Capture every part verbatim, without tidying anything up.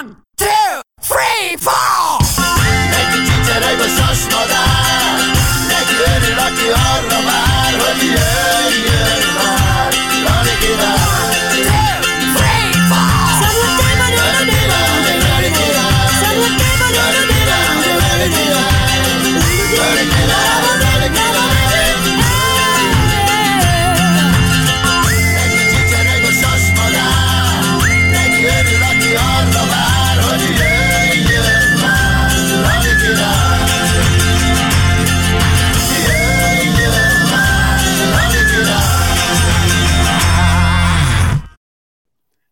One, two, three, four! Neki csicereg a sasmadár, neki örül, aki arra vár, hogy jöjj, jöjj már, Lali Király!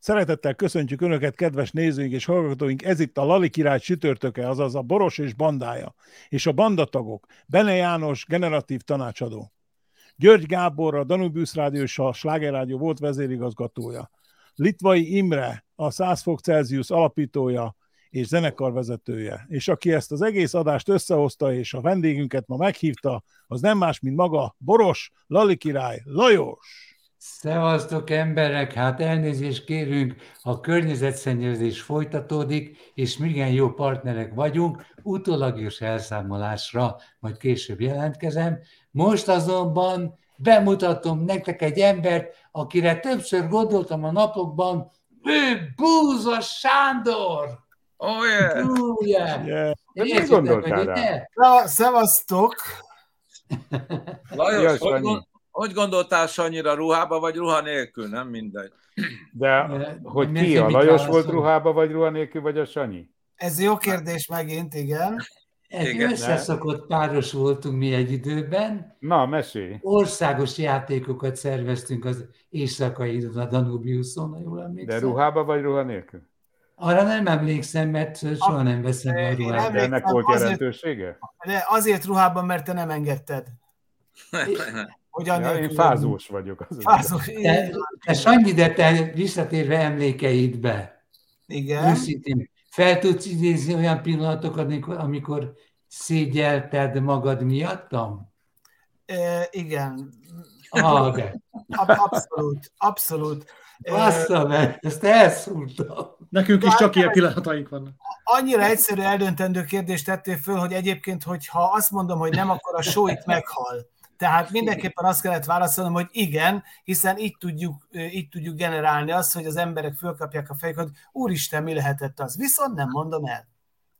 Szeretettel köszöntjük Önöket, kedves nézőink és hallgatóink, ez itt a Lali Király csütörtöke, azaz a Boros és bandája, és a bandatagok, Bene János, generatív tanácsadó, György Gábor, a Danubius Rádió és a Sláger Rádió volt vezérigazgatója, Litvai Imre, a száz fok Celsius alapítója és zenekarvezetője, és aki ezt az egész adást összehozta és a vendégünket ma meghívta, az nem más, mint maga Boros, Lali Király, Lajos! Szevasztok emberek, hát elnézést kérünk, a környezetszennyezés folytatódik, és igen jó partnerek vagyunk, utólagos elszámolásra majd később jelentkezem. Most azonban bemutatom nektek egy embert, akire többször gondoltam a napokban, ő Búza Sándor! Oh yeah! Oh yeah! yeah. Mit gondoltál rá? Na, szevasztok! Lajos, hogy gondoltál annyira ruhába, vagy ruha nélkül? Nem mindegy. De hogy ki, a Lajos volt ruhába, vagy ruha nélkül, vagy a Sanyi? Ez jó kérdés megint, igen. Egy összeszokott páros voltunk mi egy időben. Na, mesélj. Országos játékokat szerveztünk az éjszakai a Danubiuson, ha jól emlékszem. De ruhába, vagy ruha nélkül? Arra nem emlékszem, mert soha nem veszem el ruhába. De ennek volt jelentősége? Azért ruhában, mert te nem engedted. Ja, én fázós vagyok. Fázós. Te, te Sanyi, de te visszatérve emlékeidbe. Igen. Őszintén. Fel tudsz idézni olyan pillanatokat, amikor szégyelted magad miattam? E, igen. Ah, de. Abszolút, abszolút. Bassza meg, ezt elszúrtam. Nekünk is csak ilyen pillanataink vannak. Annyira egyszerű eldöntendő kérdést tettél föl, hogy egyébként, hogyha azt mondom, hogy nem, akkor a show itt meghal. Tehát mindenképpen azt kellett válaszolnom, hogy igen, hiszen így tudjuk, így tudjuk generálni azt, hogy az emberek fölkapják a fejüket, hogy úristen, mi lehetett az. Viszont nem mondom el.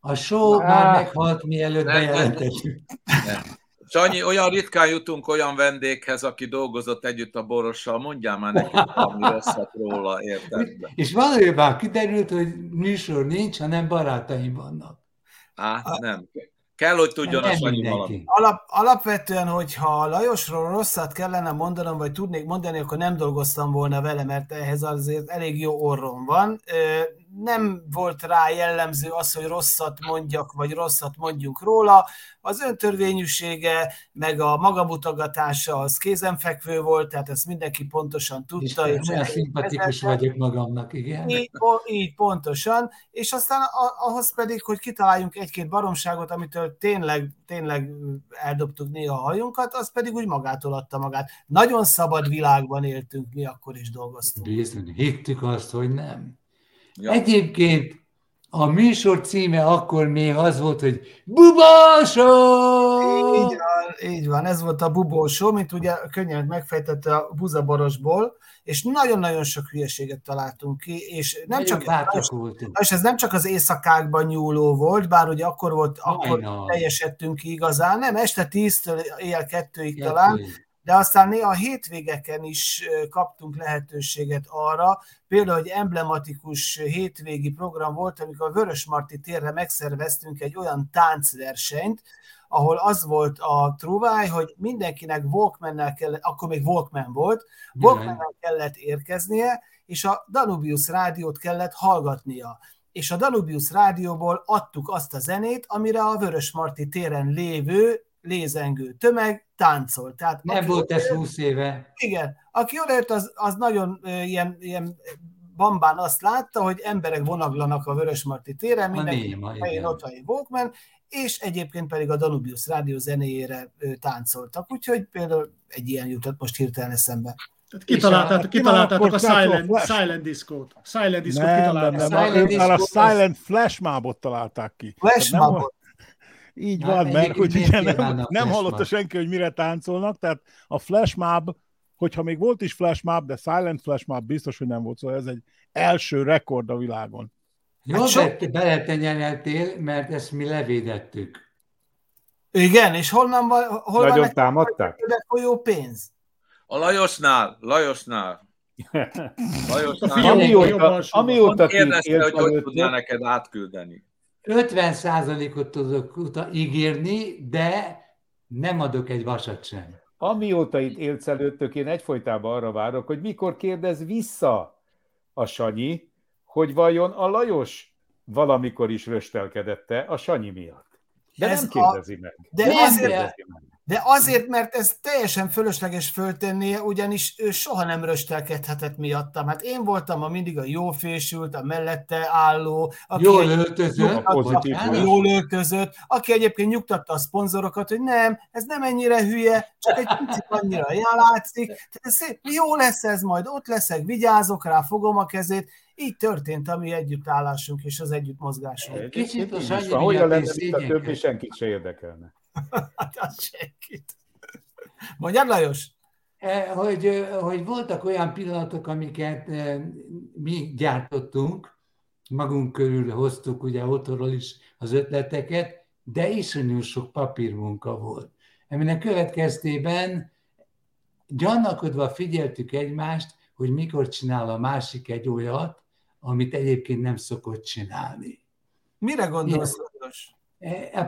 A show Á, már meghalt, mielőtt bejelentettük. Sanyi, olyan ritkán jutunk olyan vendéghez, aki dolgozott együtt a Borossal, mondjál már nekünk, ami rosszat róla, érted? És valójában kiderült, hogy műsor nincs, hanem barátaim vannak. Á, nem. Kell, hogy tudjon a Sanyi valamit. Alap, alapvetően, hogyha a Lajosról rosszat kellene mondanom, vagy tudnék mondani, akkor nem dolgoztam volna vele, mert ehhez azért elég jó orrom van. Nem volt rá jellemző az, hogy rosszat mondjak, vagy rosszat mondjuk róla. Az öntörvényűsége, meg a magamutogatása az kézenfekvő volt, tehát ezt mindenki pontosan tudta. És olyan szimpatikus vagyok magamnak, igen. Így, így pontosan, és aztán ahhoz pedig, hogy kitaláljunk egy-két baromságot, amitől tényleg, tényleg eldobtuk néha a hajunkat, az pedig úgy magától adta magát. Nagyon szabad világban éltünk, mi akkor is dolgoztunk. Bizony, hittük azt, hogy nem. Ja. Egyébként a műsor címe akkor még az volt, hogy Bubósó! Így van, így van, ez volt a Bubósó, mint ugye könnyen megfejtette a Búza Borosból, és nagyon-nagyon sok hülyeséget találtunk ki, és nem csak, és ez nem csak az éjszakákban nyúló volt, bár ugye akkor volt, akkor teljesedtünk ki igazán, nem, este tíztől éjjel kettőig talán, de aztán néha a hétvégeken is kaptunk lehetőséget arra, például, hogy emblematikus hétvégi program volt, amikor a Vörösmarty térre megszerveztünk egy olyan táncversenyt, ahol az volt a truváj, hogy mindenkinek Walkmannel kellett, akkor még Walkman volt, Walkmannel kellett érkeznie, és a Danubius Rádiót kellett hallgatnia. És a Danubius Rádióból adtuk azt a zenét, amire a Vörösmarty téren lévő lézengő tömeg táncol. Tehát nem volt ez húsz éve. Igen. Aki odaért, az, az nagyon uh, ilyen, ilyen bambán azt látta, hogy emberek vonaglanak a Vörösmarty téren, mindenki helyén ott van egy Walkman, és egyébként pedig a Danubius Rádió zenéjére uh, táncoltak. Úgyhogy például egy ilyen jutott most hirtelen eszembe. Kitaláltátok, kitaláltátok a Silent, Silent Discot. Silent Discot kitaláltátok. Nem, nem, nem. A Silent Flash Mobot találták ki. Flash Mobot. Így nem, van, mert hogy ugye nem, nem hallotta senki, hogy mire táncolnak, tehát a Flash Mob, hogyha még volt is Flash Mob, de Silent Flash Mob biztos, hogy nem volt, szóval ez egy első rekord a világon. Jó, hát so... beletenyeltél, mert ezt mi levédettük. Igen, és hol nem van... Nagyon támadták? Hol jó pénz? A Lajosnál, Lajosnál. Lajosnál. Amióta, amióta kérdezte, hogy hogy tudná neked átküldeni. ötven százalékot tudok ígérni, de nem adok egy vasat sem. Amióta itt élsz előttök, én egyfolytában arra várok, hogy mikor kérdez vissza a Sanyi, hogy vajon a Lajos valamikor is röstelkedette a Sanyi miatt. De ez nem kérdezi a... meg. De nem azért... kérdezi meg. De azért, mert ez teljesen fölösleges föltennie, ugyanis ő soha nem röstelkedhetett miattam. Hát én voltam a mindig a jó fésült, a mellette álló, aki jól öltözött, jól öltözött, aki egyébként nyugtatta a szponzorokat, hogy nem, ez nem ennyire hülye, csak egy picit annyira játszik. Jó lesz ez majd, ott leszek, vigyázok rá, fogom a kezét. Így történt a mi együttállásunk és az együttmozgásunk. Kicsit a Sanyi miatt is lenne itt a többi, senkit se érdekelne. Hát senkit. Mondjad, Lajos? Hogy, hogy voltak olyan pillanatok, amiket mi gyártottunk, magunk körül hoztuk ugye otthonról is az ötleteket, de iszonyú sok papírmunka volt. Aminek következtében gyanakodva figyeltük egymást, hogy mikor csinál a másik egy olyat, amit egyébként nem szokott csinálni. Mire gondolsz, Lajos?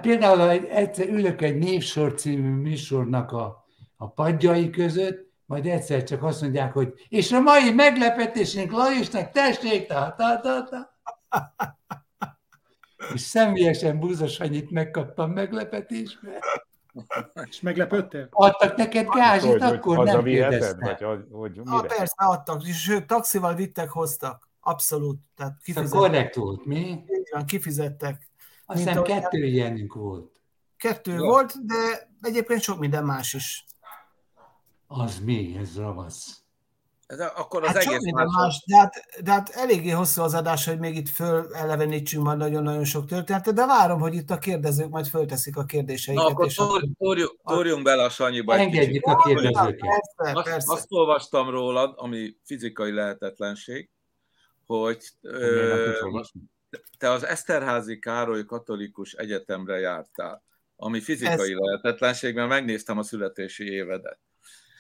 Például egyszer ülök egy Névsor című műsornak a, a padjai között, majd egyszer csak azt mondják, hogy és a mai meglepetésünk Lajosnak, tessék, ta, ta, ta, ta. És személyesen Búza Sanyit megkaptam meglepetésbe. És meglepődtél? Adtak neked gázsit, akkor nem kérdeztek. Na persze, adtak, és ők taxival vittek, hoztak. Abszolút. Tehát kifizettek. Korrekt volt, mi? Kifizettek. Azt hiszem kettő ilyenünk volt. Kettő ja. volt, de egyébként sok minden más is. Az mi? Ez ravasz. Ez akkor az hát egész más. más de, hát, de hát eléggé hosszú az adás, hogy még itt fölelevenítsünk már nagyon-nagyon sok történetet, de várom, hogy itt a kérdezők majd fölteszik a kérdéseiket. Na akkor tórjunk bele a Sanyiba. Engedjük a kérdezőket. Persze, persze. Azt olvastam rólad, ami fizikai lehetetlenség, hogy... Te az Eszterházy Károly Katolikus Egyetemre jártál, ami fizikai Ez... lehetetlenség, mert megnéztem a születési évedet.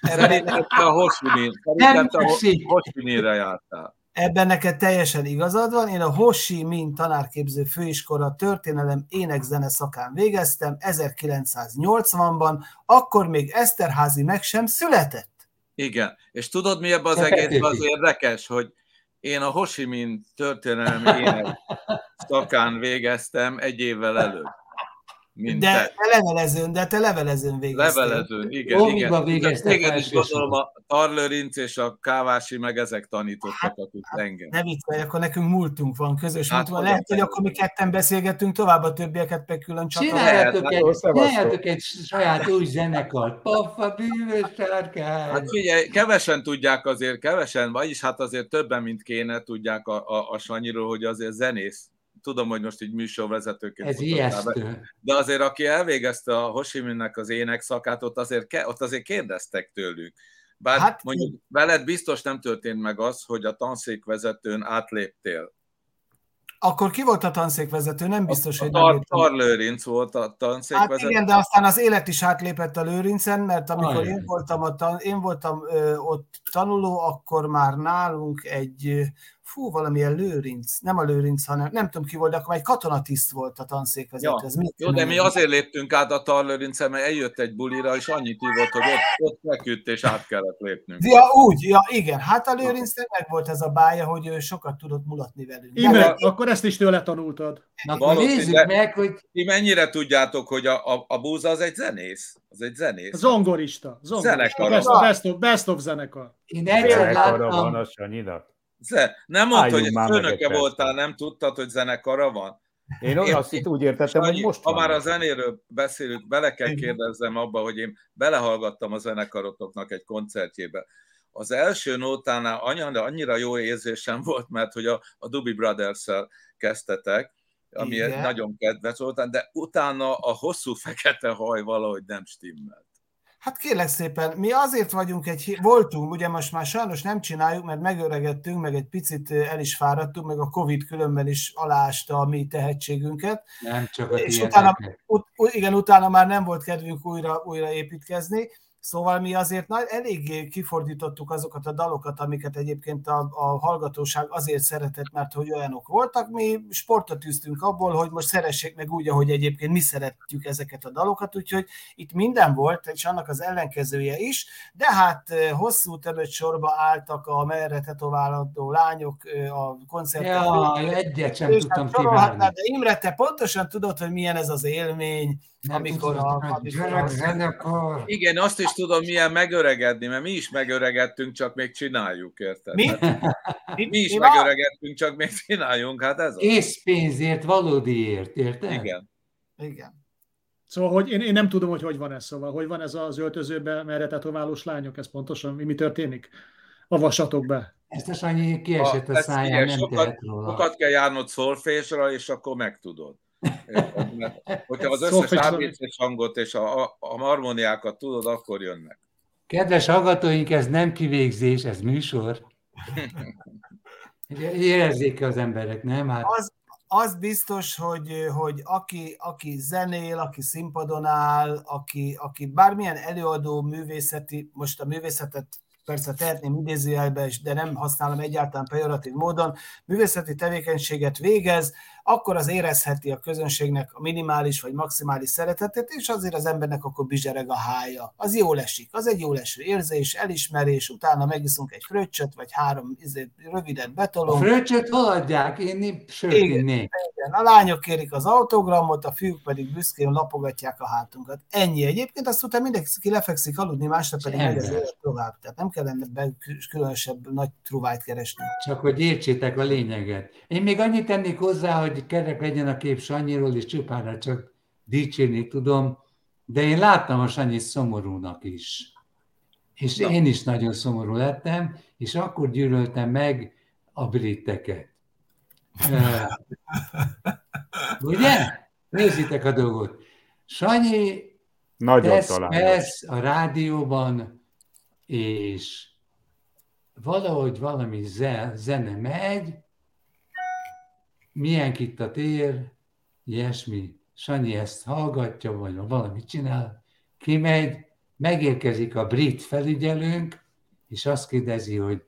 Szerintem te a Ho Si Minh, szerintem te a Ho Si Minhre jártál. Ebben neked teljesen igazad van. Én a Ho Si Minh tanárképző főiskola történelem énekzene szakán végeztem ezerkilencszáznyolcvanban, akkor még Eszterházy meg sem született. Igen, és tudod mi ebben az egészben az érdekes, hogy én a Ho Si Minh történelmi ének szakán végeztem egy évvel előtt. Mint de te levelezőn, de te levelezőn végeztél. Levelezőn, igen, Ó, igen. Végeztek is gondolom, a Tarlőrinc és a Kávási meg ezek tanítottak akik hát, engem. Ne viccelj, akkor nekünk múltunk van, közös hát, múlt van. Lehet, hogy akkor mi ketten beszélgetünk tovább, a többieket meg külön csatornáljátok. Csináljátok egy saját új zenekart. Paffa, bűvös sárkány. Hát figyelj, kevesen tudják azért, kevesen, vagyis hát azért többen, mint kéne tudják a, a, a Sanyiról, hogy azért zenész. Tudom, hogy most így műsorvezetőként mutattál, de azért aki elvégezte a Ho Si Minhnek az ének szakát, ott azért, ke, ott azért kérdeztek tőlük. Bár hát, mondjuk veled biztos nem történt meg az, hogy a tanszékvezetőn átléptél. Akkor ki volt a tanszékvezető? Nem biztos, a, hogy a nem tar- Lőrinc volt a tanszékvezető. Hát igen, de aztán az élet is átlépett a Lőrincen, mert amikor Aj. én voltam, a tan- én voltam ö, ott tanuló, akkor már nálunk egy... Fú, valamilyen Lőrinc, nem a Lőrinc, hanem nem tudom ki volt, de akkor egy katonatiszt volt a tanszékvezető. Ja. Jó, de mi azért léptünk át a Tarlőrincen, mert eljött egy bulira, és annyit hívott, hogy ott, ott feküdt, és át kellett lépnünk. Ja, úgy, ja, igen. Hát a Lőrincen meg volt ez a bája, hogy ő sokat tudott mulatni velünk. Imre, hát, akkor ezt is tőle tanultad. Na, nézzük meg, hogy... Ti mennyire tudjátok, hogy a, a, a Búza az egy zenész? Az egy zenész. Zongorista. Zenekar. Best, best, of, best of zenekar. Én egyszer láttam. Nem mondta, hogy egy főnöke voltál, nem tudtad, hogy zenekara van? Én, én azt én, úgy értettem, hogy most ha már a zenéről beszélünk, bele kell kérdezzem abba, hogy én belehallgattam a zenekarotoknak egy koncertjébe. az első nótánál annyira, annyira jó érzésem volt, mert hogy a, a Duby Brothers-szel kezdtetek, ami igen, egy nagyon kedves volt, de utána a hosszú fekete haj valahogy nem stimmelt. Hát kérlek szépen, mi azért vagyunk egy, voltunk, ugye most már sajnos nem csináljuk, mert megöregedtünk, meg egy picit el is fáradtunk, meg a Covid különben is aláásta a mi tehetségünket. Nem csak a és utána, ut, igen, utána már nem volt kedvünk újra, újra építkezni, szóval mi azért na, eléggé kifordítottuk azokat a dalokat, amiket egyébként a, a hallgatóság azért szeretett, mert hogy olyanok voltak, mi sportot tűztünk abból, hogy most szeressék meg úgy, ahogy egyébként mi szeretjük ezeket a dalokat, úgyhogy itt minden volt, és annak az ellenkezője is, de hát hosszú törött sorba álltak a merre tetoválandó lányok a koncerten. Ja, egyet sem tudtam kívánni. De Imre, te pontosan tudod, hogy milyen ez az élmény, nem amikor tudom, a... Amikor a amikor... Igen, azt is tudom, milyen megöregedni, mert mi is megöregedtünk, csak még csináljuk, érted? Mi, mi, mi is mi megöregedtünk, csak még csináljunk, hát ez az. Észpénzért, valódiért, érted? Igen. Igen. Szóval, hogy én, én nem tudom, hogy hogy van ez, szóval, hogy van ez az öltözőben, merre tetoválós lányok, ez pontosan, mi, mi történik? Avassatok be. Ezt az annyi kiesett a, a száján, nem tehet róla. Sokat kell járnod szolfésra, és akkor megtudod. Hogyha az összes á bé cés hangot és a, a, a harmóniákat tudod, akkor jönnek. Kedves hallgatóink, ez nem kivégzés, ez műsor. Érezzék az emberek, nem? Hát... Az, az biztos, hogy, hogy aki, aki zenél, aki színpadon áll, aki, aki bármilyen előadó művészeti, most a művészetet persze tehetném idézőjelbe is, de nem használom egyáltalán pejoratív módon, művészeti tevékenységet végez, akkor az érezheti a közönségnek a minimális vagy maximális szeretetét, és azért az embernek akkor bizsereg a hája. Az jól esik, az egy jól eső érzés, elismerés, utána megiszunk egy fröccsöt, vagy három izé, rövidet betolom. A fröccsöt hol adják? Én sörnék. A lányok kérik az autogramot, a fiúk pedig büszkén lapogatják a hátunkat. Ennyi egyébként, azt utána mindenki lefekszik aludni, másra pedig meg az élet tovább. Tehát nem kellene különösebb nagy truvájt keresni. Csak hogy értsétek a lényeget. Én még annyit tennék hozzá, hogy kerek legyen a kép Sanyiról, és csupára csak dicsérni tudom, de én láttam a Sanyit szomorúnak is. És na, én is nagyon szomorú lettem, és akkor gyűlöltem meg a briteket. Ugye? Nézzétek a dolgot. Sanyi nagyon tesz, tesz a rádióban, és valahogy valami zene megy, milyenk itt a tér, ilyesmi. Sanyi ezt hallgatja, vagy valamit csinál, kimegy, megérkezik a brit felügyelőnk, és azt kérdezi, hogy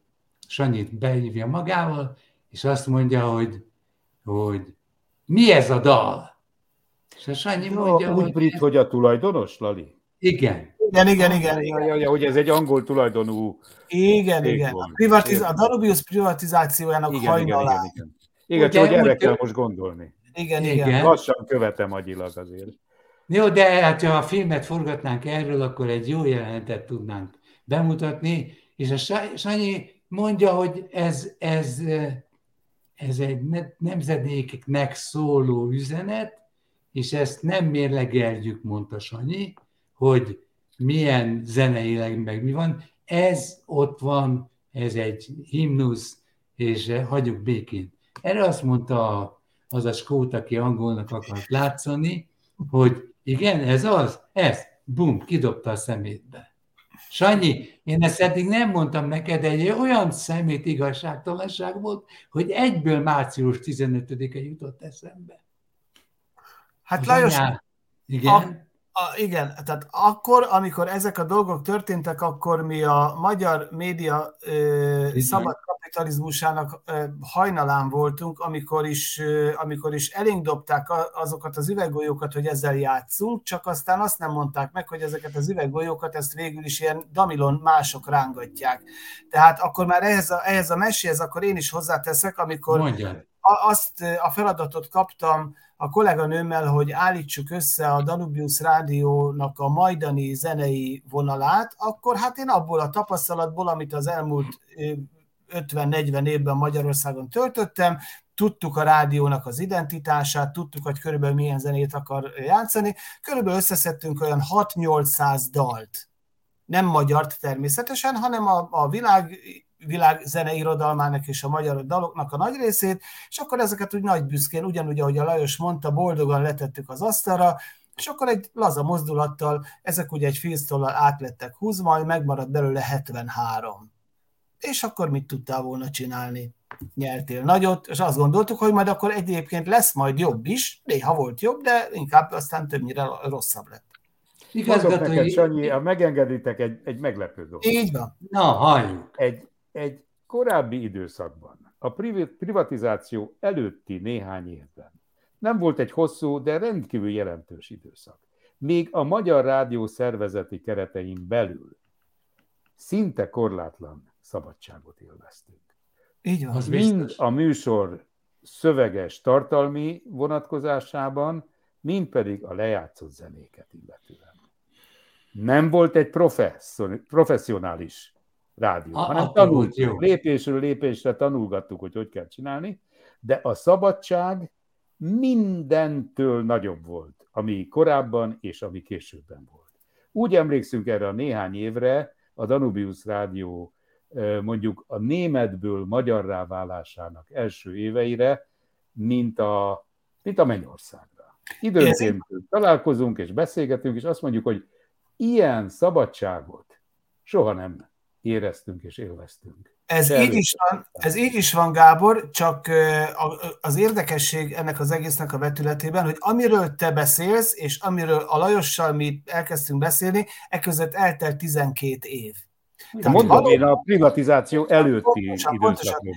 Sanyit behívja magával, és azt mondja, hogy, hogy mi ez a dal? És a Sanyi mondja, jó, hogy... Úgy brit, ez... hogy a tulajdonos, Lali? Igen. Igen, igen, igen. igen. Ja, ja, hogy ez egy angol tulajdonú... Igen, igen. A, privatiz... a Danubius privatizációjának igen, hajnalán. Igen, igen, igen. Igen, ugye, hogy erre kell most gondolni. Igen, igen, igen. Lassan követem agyilag azért. Jó, de hát, ha a filmet forgatnánk erről, akkor egy jó jelenetet tudnánk bemutatni, és a Sanyi mondja, hogy ez, ez, ez egy nemzedékeknek szóló üzenet, és ezt nem mérlegeljük, mondta Sanyi, hogy milyen zeneileg meg mi van. Ez ott van, ez egy himnusz, és hagyjuk békén. Erre azt mondta az a skót, aki angolnak akart látszani, hogy igen, ez az, ez, bum, kidobta a szemétbe. Sanyi, én ezt eddig nem mondtam neked, de egy olyan szemét igazságtalanság volt, hogy egyből március tizenötödike jutott eszembe. Hát Lajos, igen. A, a, igen, tehát akkor, amikor ezek a dolgok történtek, akkor mi a magyar média ö, szabad kapitalizmusának hajnalán voltunk, amikor is, amikor is elénk dobták azokat az üveggolyókat, hogy ezzel játszunk, csak aztán azt nem mondták meg, hogy ezeket az üveggolyókat ezt végül is ilyen damilon mások rángatják. Tehát akkor már ehhez a, ehhez a meséhez akkor én is hozzáteszek, amikor mondjad. Azt a feladatot kaptam a kolléganőmmel, hogy állítsuk össze a Danubius Rádiónak a majdani zenei vonalát, akkor hát én abból a tapasztalatból, amit az elmúlt ötven-negyven évben Magyarországon töltöttem, tudtuk a rádiónak az identitását, tudtuk, hogy körülbelül milyen zenét akar játszani, körülbelül összeszedtünk olyan hat-nyolcszáz dalt. nem magyart természetesen, hanem a, a világ, világ zeneirodalmának és a magyar daloknak a nagy részét, és akkor ezeket úgy nagy büszkén, ugyanúgy, ahogy a Lajos mondta, boldogan letettük az asztalra, és akkor egy laza mozdulattal, ezek ugye egy filztollal átlettek húzva, megmaradt belőle hetvenhárom. És akkor mit tudtál volna csinálni? Nyertél nagyot, és azt gondoltuk, hogy majd akkor egyébként lesz majd jobb is, néha volt jobb, de inkább aztán többnyire rosszabb lett. Igazgató neked, í- Sanyi, ha megengeditek egy, egy meglepő dolgot. Így van. Na, halljuk. Egy, egy korábbi időszakban, a privatizáció előtti néhány évben nem volt egy hosszú, de rendkívül jelentős időszak. Még a Magyar Rádió szervezeti keretein belül szinte korlátlan szabadságot élveztünk. Így van. Mind a műsor szöveges tartalmi vonatkozásában, mind pedig a lejátszott zenéket illetően. Nem volt egy professzionális rádió, a, hanem tanultuk, lépésről lépésre tanulgattuk, hogy hogy kell csinálni, de a szabadság mindentől nagyobb volt, ami korábban és ami későbben volt. Úgy emlékszünk erre a néhány évre, a Danubius Rádió mondjuk a németből magyarrá válásának első éveire, mint a, mint a Mennyországra. Időnként találkozunk és beszélgetünk, és azt mondjuk, hogy ilyen szabadságot soha nem éreztünk és élveztünk. Ez így is van, ez így is van, Gábor, csak az érdekesség ennek az egésznek a vetületében, hogy amiről te beszélsz, és amiről a Lajossal mi elkezdtünk beszélni, eközött eltelt tizenkét év. Tehát mondom, valóban, én a privatizáció előtti időszakról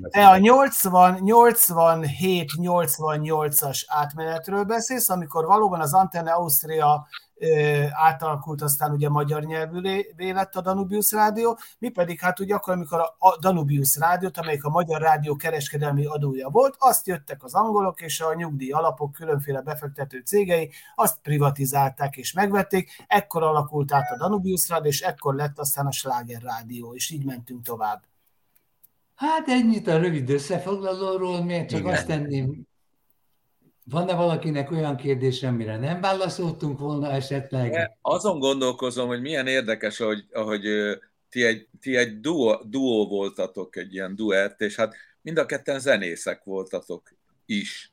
te a nyolcvan, nyolcvanhét, nyolcvannyolcas átmenetről beszélsz, amikor valóban az Antenne Ausztria átalakult, aztán ugye magyar nyelvűvé lett a Danubius Rádió, mi pedig hát ugye akkor, amikor a Danubius Rádiót, amelyik a Magyar Rádió kereskedelmi adója volt, azt jöttek az angolok és a nyugdíj alapok, különféle befektető cégei, azt privatizálták és megvették, ekkor alakult át a Danubius Rádió, és ekkor lett aztán a Sláger Rádió, és így mentünk tovább. Hát ennyit a rövid összefoglalóról, mert csak igen, azt tenném. Van-e valakinek olyan kérdés, amire nem válaszoltunk volna esetleg? De azon gondolkozom, hogy milyen érdekes, ahogy, ahogy ti egy, ti egy duó, duó voltatok, egy ilyen duett, és hát mind a ketten zenészek voltatok is.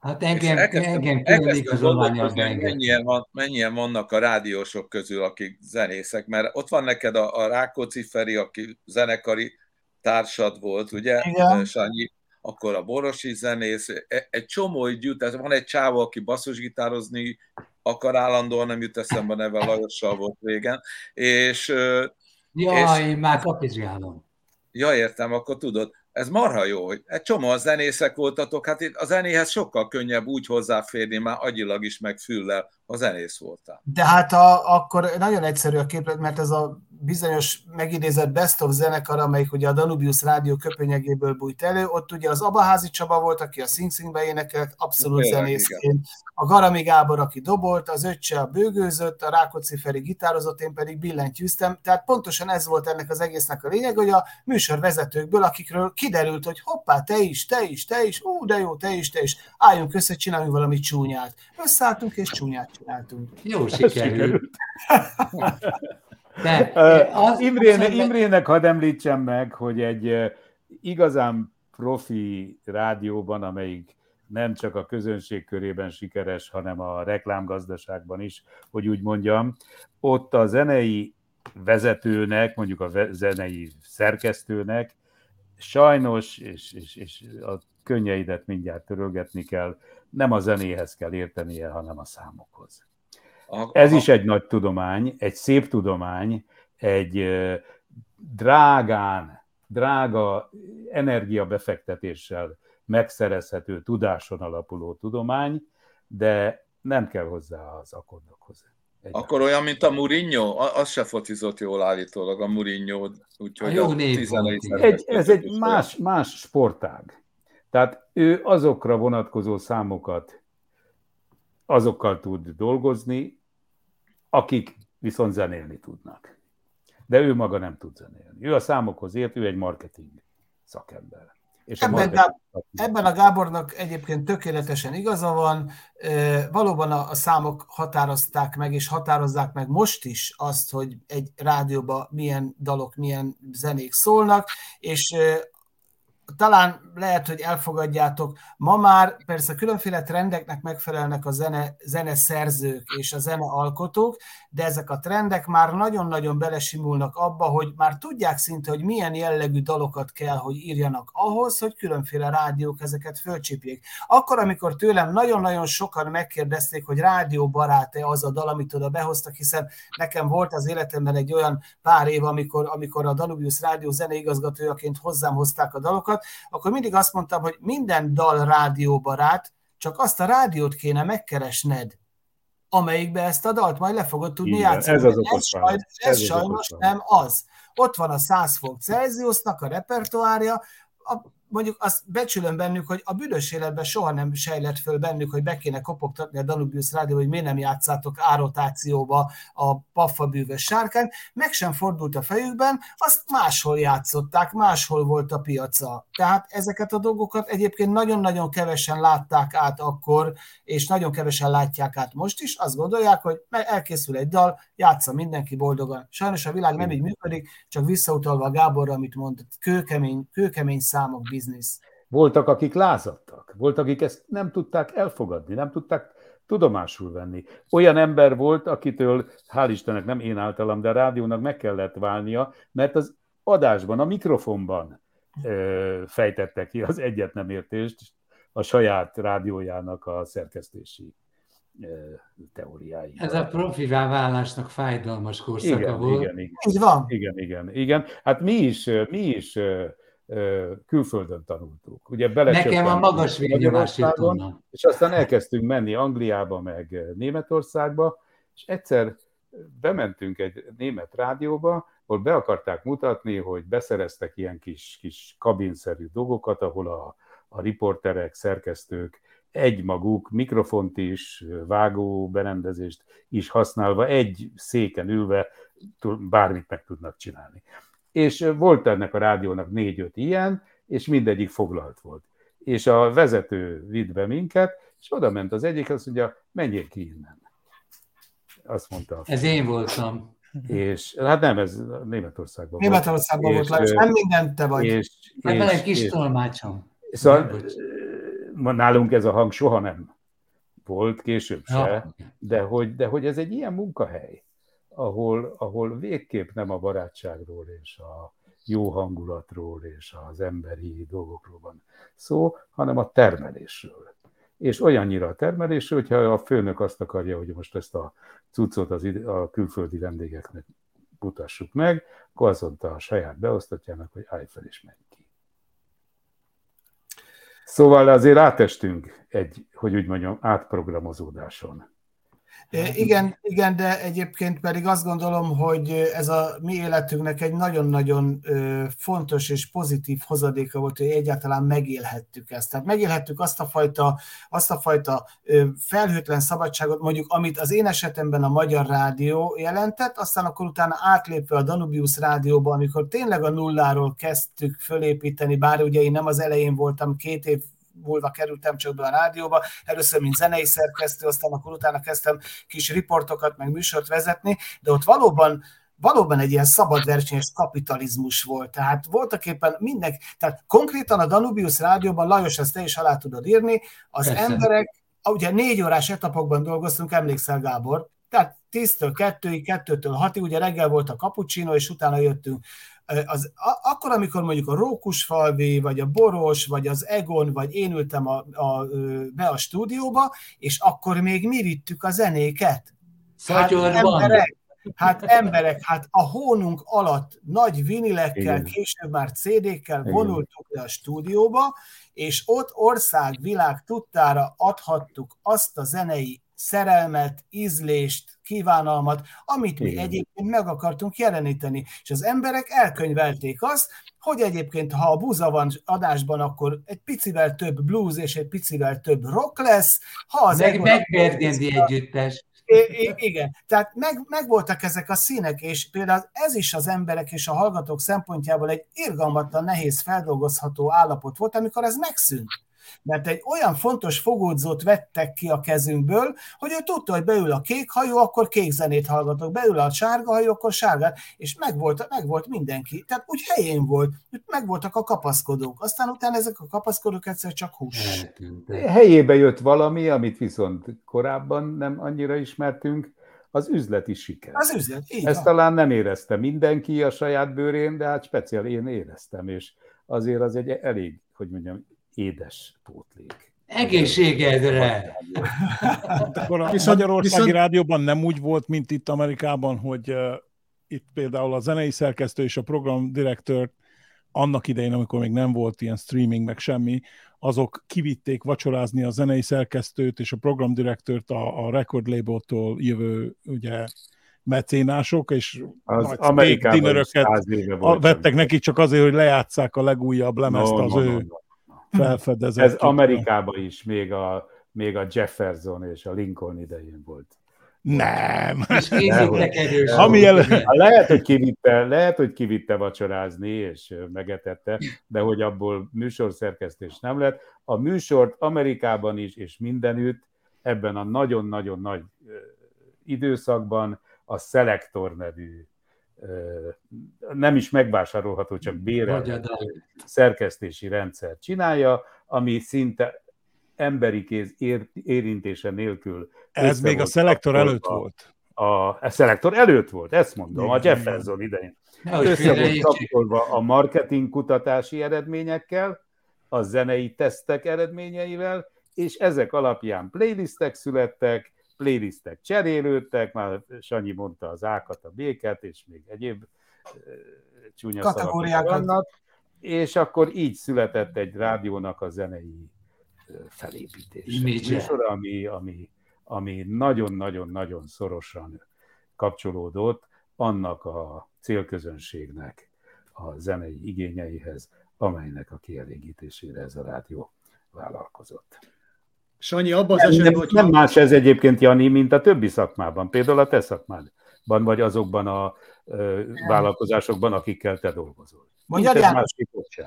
Hát engem, engem különlik az olványal. Mennyien, van, mennyien vannak a rádiósok közül, akik zenészek? Mert ott van neked a, a Rákóczi Feri, aki zenekari társad volt, ugye, igen. Sanyi? Akkor a Borosi zenész, egy csomó gyűjt, ez van egy csávó, aki basszusgitározni akar állandóan, nem jut eszembe neve, Lajossal volt régen, és... Jaj, és, már kapizsgálom. Ja, értem, akkor tudod, ez marha jó, hogy egy csomó a zenészek voltatok, hát itt a zenéhez sokkal könnyebb úgy hozzáférni, már agyilag is, meg füllel, a zenész voltál. De hát a, akkor nagyon egyszerű a képlet, mert ez a bizonyos megidézett Best of zenekar, amelyik ugye a Danubius Rádió köpönyegéből bújt elő, ott ugye az Abaházi Csaba volt, aki a Sing Singbe énekelt, abszolút zenészként. A Garami Gábor, aki dobolt, az öccse a bőgőzött, a Rákóczi Feri gitározott, én pedig billentyűztem. Tehát pontosan ez volt ennek az egésznek a lényeg, hogy a műsorvezetőkből, akikről kiderült, hogy hoppá, te is, te is, te is, ú, de jó, te is, te is, álljunk össze, csináljunk valami csúnyát. Összeálltunk és csúnyát csináltunk. Jó sikerült. De, az, Imréne, az, Imrének hadd említsem meg, hogy egy igazán profi rádióban, amelyik nem csak a közönség körében sikeres, hanem a reklámgazdaságban is, hogy úgy mondjam, ott a zenei vezetőnek, mondjuk a zenei szerkesztőnek sajnos, és, és, és a könnyeidet mindjárt törölgetni kell, nem a zenéhez kell értenie, hanem a számokhoz. Ez is egy nagy tudomány, egy szép tudomány, egy drágán, drága energiabefektetéssel megszerezhető, tudáson alapuló tudomány, de nem kell hozzá az akkordokhoz. Akkor olyan, mint a Mourinho? Az se focizott jól állítólag, a Mourinho. Úgyhogy a egy, ez egy más, más sportág. Tehát ő azokra vonatkozó számokat azokkal tud dolgozni, akik viszont zenélni tudnak. De ő maga nem tud zenélni. Ő a számokhoz ért, ő egy marketing szakember. És ebben, a Gábor, ebben a Gábornak egyébként tökéletesen igaza van, valóban a, a számok határozták meg, és határozzák meg most is azt, hogy egy rádióban milyen dalok, milyen zenék szólnak, és talán lehet, hogy elfogadjátok, ma már persze különféle trendeknek megfelelnek a zene, zeneszerzők és a zenealkotók, de ezek a trendek már nagyon-nagyon belesimulnak abba, hogy már tudják szinte, hogy milyen jellegű dalokat kell, hogy írjanak ahhoz, hogy különféle rádiók ezeket fölcsípjék. Akkor, amikor tőlem nagyon-nagyon sokan megkérdezték, hogy rádióbarát-e az a dal, amit oda behoztak, hiszen nekem volt az életemben egy olyan pár év, amikor, amikor a Danubius Rádió zeneigazgatójaként hozzám hozták a dalokat, akkor mindig azt mondtam, hogy minden dal rádióbarát, csak azt a rádiót kéne megkeresned, amelyikbe ezt a dalt majd le fogod tudni igen, játszani. Ez, az ez, saj, ez, ez sajnos az nem az. Ott van a száz fok Celsiusnak a repertoárja, a, mondjuk azt becsülöm bennük, hogy a büdös életben soha nem sejlett föl bennük, hogy be kéne kopogtatni a Danubius Rádió, hogy miért nem játszátok árotációba a paffa bűvös sárkán, meg sem fordult a fejükben, azt máshol játszották, máshol volt a piaca. Tehát ezeket a dolgokat egyébként nagyon-nagyon kevesen látták át akkor, és nagyon kevesen látják át most is, azt gondolják, hogy elkészül egy dal, játsza mindenki boldogan. Sajnos a világ nem így működik, csak visszautalva a Gáborra, amit mondott, kőkemény, kőkemény számok bizony. Voltak, akik lázadtak, voltak, akik ezt nem tudták elfogadni, nem tudták tudomásul venni. Olyan ember volt, akitől, hál' Istennek, nem én általam, de a rádiónak meg kellett válnia, mert az adásban, a mikrofonban ö, fejtette ki az egyet nem értést a saját rádiójának a szerkesztési ö, teóriái. Ez a profivá válásnak fájdalmas korszaka igen, volt. Igen, igen. Így van. Igen, igen, igen. Hát mi is, mi is külföldön tanultuk. Ugye nekem a magas védőmásért onnan. És aztán elkezdtünk menni Angliába, meg Németországba, és egyszer bementünk egy német rádióba, ahol be akarták mutatni, hogy beszereztek ilyen kis, kis kabinszerű dolgokat, ahol a, a riporterek, szerkesztők egymaguk mikrofont is, vágó berendezést is használva, egy széken ülve bármit meg tudnak csinálni. És volt ennek a rádiónak négy-öt ilyen, és mindegyik foglalt volt. És a vezető vitt be minket, és oda ment az egyik, azt mondja, menjél ki innen. Azt mondta. Ez én voltam. És hát nem, ez Németországban volt. Németországban volt, Lajos, nem mindent te vagy. És, nem és, egy kis tolmácsom. Szóval nálunk ez a hang soha nem volt, később se, ja. de, hogy, de hogy ez egy ilyen munkahely. Ahol, ahol végképp nem a barátságról és a jó hangulatról és az emberi dolgokról van szó, hanem a termelésről. És olyannyira a termelésről, hogyha a főnök azt akarja, hogy most ezt a cuccot az ide, a külföldi vendégeknek mutassuk meg, akkor azt mondta a saját beosztatjának, hogy állj fel és menj ki. Szóval azért átestünk egy, hogy úgy mondjam, átprogramozódáson. Igen, igen, de egyébként pedig azt gondolom, hogy ez a mi életünknek egy nagyon-nagyon fontos és pozitív hozadéka volt, hogy egyáltalán megélhettük ezt. Tehát megélhettük azt a fajta, azt a fajta felhőtlen szabadságot, mondjuk amit az én esetemben a Magyar Rádió jelentett, aztán akkor utána átlépve a Danubius Rádióba, amikor tényleg a nulláról kezdtük fölépíteni, bár ugye én nem az elején voltam, két év múlva kerültem csak be a rádióba, először mint zenei szerkesztő, aztán akkor utána kezdtem kis riportokat, meg műsort vezetni, de ott valóban valóban egy ilyen szabadversenyes kapitalizmus volt. Tehát voltak éppen mindenki, tehát konkrétan a Danubius Rádióban, Lajos, ezt te is alá tudod írni, az Persze. emberek, ugye négy órás etapokban dolgoztunk, emlékszel, Gábor? Tehát tíztől kettőig, kettőtől hatig, ugye reggel volt a kapucsinó, és utána jöttünk. Az, a, akkor, amikor mondjuk a Rókusfalvi, vagy a Boros, vagy az Egon, vagy én ültem a, a, be a stúdióba, és akkor még mi vittük a zenéket. Hát emberek, hát emberek, hát a hónunk alatt nagy vinilekkel, később már cé dé-kkel vonultuk le a stúdióba, és ott ország, világ tudtára adhattuk azt a zenei szerelmet, ízlést, kívánalmat, amit mi Igen. egyébként meg akartunk jeleníteni. És az emberek elkönyvelték azt, hogy egyébként, ha a Búza van adásban, akkor egy picivel több blues és egy picivel több rock lesz. Ha az meg megverdendi együttes. I- igen, tehát meg, meg voltak ezek a színek, és például ez is az emberek és a hallgatók szempontjából egy irgalmatlan nehéz feldolgozható állapot volt, amikor ez megszűnt. Mert egy olyan fontos fogódzót vettek ki a kezünkből, hogy ő tudta, hogy beül a kék hajó, akkor kék zenét hallgatok, beül a sárga hajó, akkor sárgát, és megvolt, megvolt mindenki. Tehát úgy helyén volt, megvoltak a kapaszkodók. Aztán utána ezek a kapaszkodók egyszer csak hús. Helyébe jött valami, amit viszont korábban nem annyira ismertünk, az üzleti siker. Az üzlet, így van. Ezt talán nem érezte mindenki a saját bőrén, de hát speciál én éreztem, és azért az egy elég, hogy mondjam, édes pótlék. Egészségedre! Akkor a Magyarországi viszont... Rádióban nem úgy volt, mint itt Amerikában, hogy uh, itt például a zenei szerkesztő és a programdirektör annak idején, amikor még nem volt ilyen streaming, meg semmi, azok kivitték vacsorázni a zenei szerkesztőt és a programdirektört a, a record labeltól jövő, ugye, mecénások, és az nagy dinneröket vettek neki csak azért, hogy lejátsszák a legújabb lemezt no, az no, ő... No, no. Ez Amerikában is, még a, még a Jefferson és a Lincoln idején volt. Nem. És Ami el... lehet, hogy kivitte, lehet, hogy kivitte vacsorázni, és megetette, de hogy abból műsorszerkesztés nem lett. A műsort Amerikában is, és mindenütt, ebben a nagyon-nagyon nagy időszakban a Selector nevű, nem is megvásárolható, csak bérelt szerkesztési rendszer csinálja, ami szinte emberi kéz ér- érintése nélkül. Ez még a Selector előtt a, volt. A, a Selector előtt volt, ezt mondom, igen, a Jefferson idején. Össze volt kapcsolva a marketing kutatási eredményekkel, a zenei tesztek eredményeivel, és ezek alapján playlistek születtek, playlistek cserélődtek, már Sanyi mondta az ákat, a béket, és még egyéb csúnya szavak vannak, és akkor így született egy rádiónak a zenei felépítése. Műsor, ami, ami, ami nagyon-nagyon-nagyon szorosan kapcsolódott annak a célközönségnek a zenei igényeihez, amelynek a kielégítésére ez a rádió vállalkozott. Sanyi, abban az esetben, hogy... Nem más ez egyébként, Jani, mint a többi szakmában, például a te szakmádban, vagy azokban a ö, vállalkozásokban, akikkel te dolgozol. Mondjad el!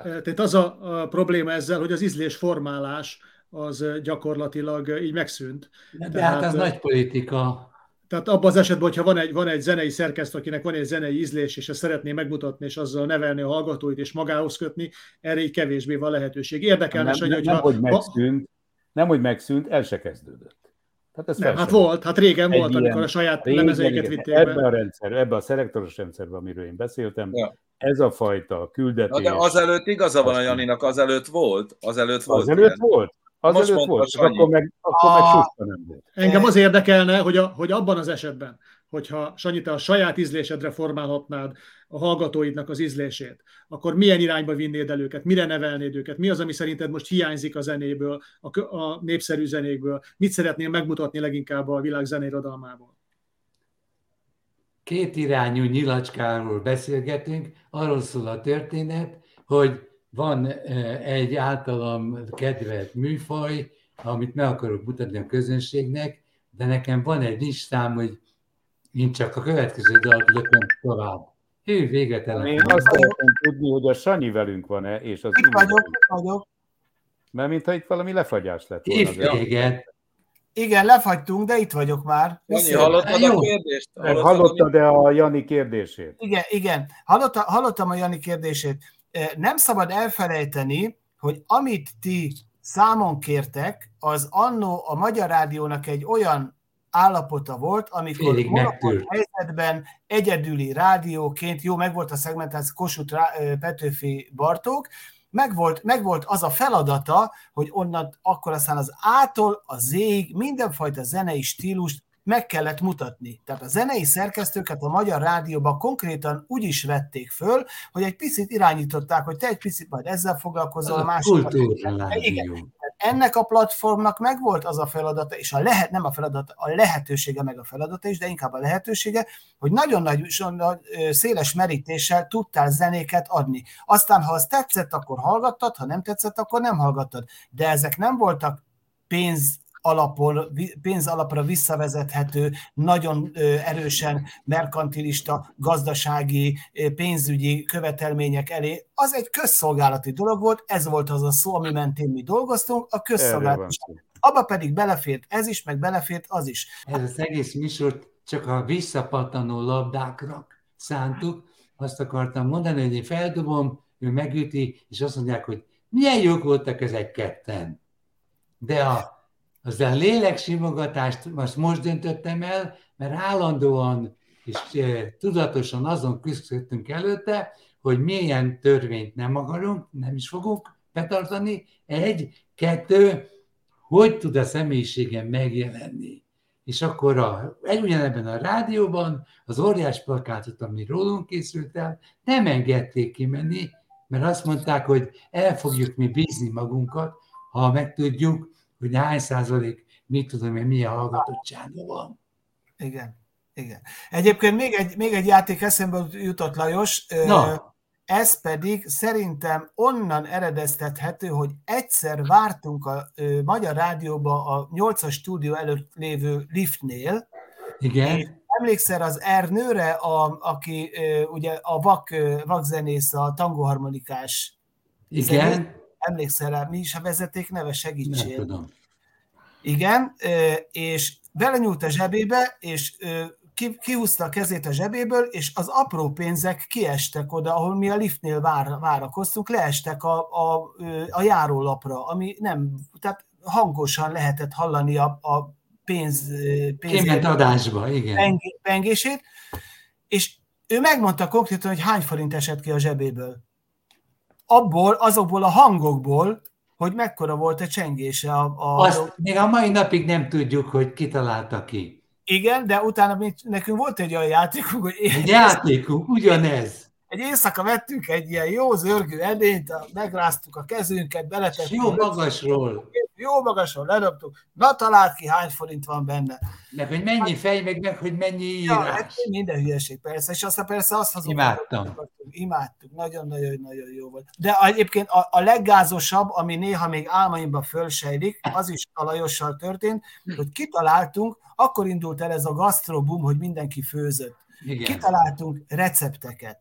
Tehát az a, a probléma ezzel, hogy az ízlésformálás az gyakorlatilag így megszűnt. De tehát, hát az nagy politika. Tehát abban az esetben, hogyha van egy, van egy zenei szerkesztő, akinek van egy zenei ízlés, és ezt szeretné megmutatni, és azzal nevelni a hallgatóit, és magához kötni, erre így kevésbé van lehetőség. Érdekelne, Sanyi, hogyha... Nem, hogy megszűnt. Nem, hogy megszűnt, el se kezdődött. Hát, ez nem, hát volt, hát régen egy volt, ilyen, amikor a saját lemezeiket vitték be. Ebben a rendszer, ebben a szelektoros rendszerben, amiről én beszéltem, ja. Ez a fajta küldetés... Na de azelőtt igaza van a Janinak, azelőtt volt, azelőtt volt. Azelőtt volt, azelőtt volt, volt csak akkor meg, akkor meg susta nem volt. Engem az érdekelne, hogy, a, hogy abban az esetben, hogyha Sanyi, te a saját ízlésedre formálhatnád a hallgatóidnak az ízlését, akkor milyen irányba vinnéd el őket, mire nevelnéd őket, mi az, ami szerinted most hiányzik a zenéből, a, a népszerű zenékből, mit szeretnél megmutatni leginkább a világ zenérodalmából? Két irányú nyilacskáról beszélgetünk, arról szól a történet, hogy van egy általam kedvelt műfaj, amit meg akarok mutatni a közönségnek, de nekem van egy listám, hogy én csak a következő dalt lököm tovább. Hű, véget elem. Én azt szeretném tudni, hogy a Sanyi velünk van-e, és az... Itt vagyok, itt vagyok. Mert mintha itt valami lefagyás lett volna. Itt, igen. Igen, lefagytunk, de itt vagyok már. Jani, hallottad a kérdést? Hallottad, hallottad-e a Jani kérdését? Igen, igen. Hallotta, hallottam a Jani kérdését. Nem szabad elfelejteni, hogy amit ti számon kértek, az annó a Magyar Rádiónak egy olyan állapota volt, amikor monopól helyzetben egyedüli rádióként, jó, megvolt a szegmentáció, Kossuth, Petőfi, Bartók, megvolt, megvolt az a feladata, hogy onnan akkor aztán az A-tól a Z-ig mindenfajta zenei stílust meg kellett mutatni. Tehát a zenei szerkesztőket a Magyar Rádióban konkrétan úgy is vették föl, hogy egy picit irányították, hogy te egy picit majd ezzel foglalkozol, a másokat. Ennek a platformnak megvolt az a feladata, és a lehet, nem a feladata, a lehetősége meg a feladata is, de inkább a lehetősége, hogy nagyon nagy, széles merítéssel tudtál zenéket adni. Aztán, ha az tetszett, akkor hallgattad, ha nem tetszett, akkor nem hallgattad. De ezek nem voltak pénz alapon, pénz alapra visszavezethető, nagyon erősen merkantilista, gazdasági, pénzügyi követelmények elé, az egy közszolgálati dolog volt, ez volt az a szó, ami mentén mi dolgoztunk, a közszolgálati. Abba pedig belefért ez is, meg belefért az is. Ez az egész műsort csak a visszapattanó labdákra szántuk, azt akartam mondani, hogy én feldobom, ő megüti, és azt mondják, hogy milyen jók voltak ezek ketten. De a, az a léleksimogatást most, most döntöttem el, mert állandóan és e, tudatosan azon küzdöttünk előtte, hogy milyen törvényt nem akarunk, nem is fogunk betartani. Egy, kettő, hogy tud a személyiségem megjelenni. És akkor a, egy ugyanebben a rádióban az óriás plakátot, ami rólunk készült el, nem engedték kimenni, mert azt mondták, hogy el fogjuk mi bízni magunkat, ha megtudjuk, hogy hány százalék, mit tudom én, milyen hallgatottsága van. Igen, igen. Egyébként még egy, még egy játék eszembe jutott, Lajos. Na. Ez pedig szerintem onnan eredeztethető, hogy egyszer vártunk a ö, Magyar Rádióba a nyolcas stúdió előtt lévő liftnél. Igen. Emlékszel az Ernőre, a, aki ö, ugye a vak, ö, vakzenész, a tangóharmonikás. Igen. Zenész. Emlékszel rá, mi is a vezeték neve, segítsél. Nem tudom. Igen, ö, és belenyúlt a zsebébe, és... Ö, kihúzta a kezét a zsebéből, és az apró pénzek kiestek oda, ahol mi a liftnél vár, várakoztunk, leestek a, a, a járólapra, ami nem, tehát hangosan lehetett hallani a, a pénz... Kémet adásba, igen. Pengését, és ő megmondta konkrétan, hogy hány forint esett ki a zsebéből. Abból, azokból a hangokból, hogy mekkora volt a csengése. A, a... Azt még a mai napig nem tudjuk, hogy kitalálta ki. Igen, de utána nekünk volt egy olyan játékunk, hogy... Egy játékunk, ugyanez. Egy éjszaka vettünk egy ilyen jó zörgő edényt, megráztuk a kezünket, beletettük... Jó magasról. Jó magasról, ledobtuk. Na találd ki, hány forint van benne. Meg, hogy mennyi fej, meg, meg hogy mennyi írás. Ja, hát minden hülyeség, persze. És aztán persze azt hazudtuk. Imádtam. Imádtuk, nagyon-nagyon-nagyon jó volt. De egyébként a, a leggázosabb, ami néha még álmaimban fölsejlik, az is a Lajossal történt, hogy kitaláltunk, akkor indult el ez a gasztrobum, hogy mindenki főzött. Igen. Kitaláltunk recepteket.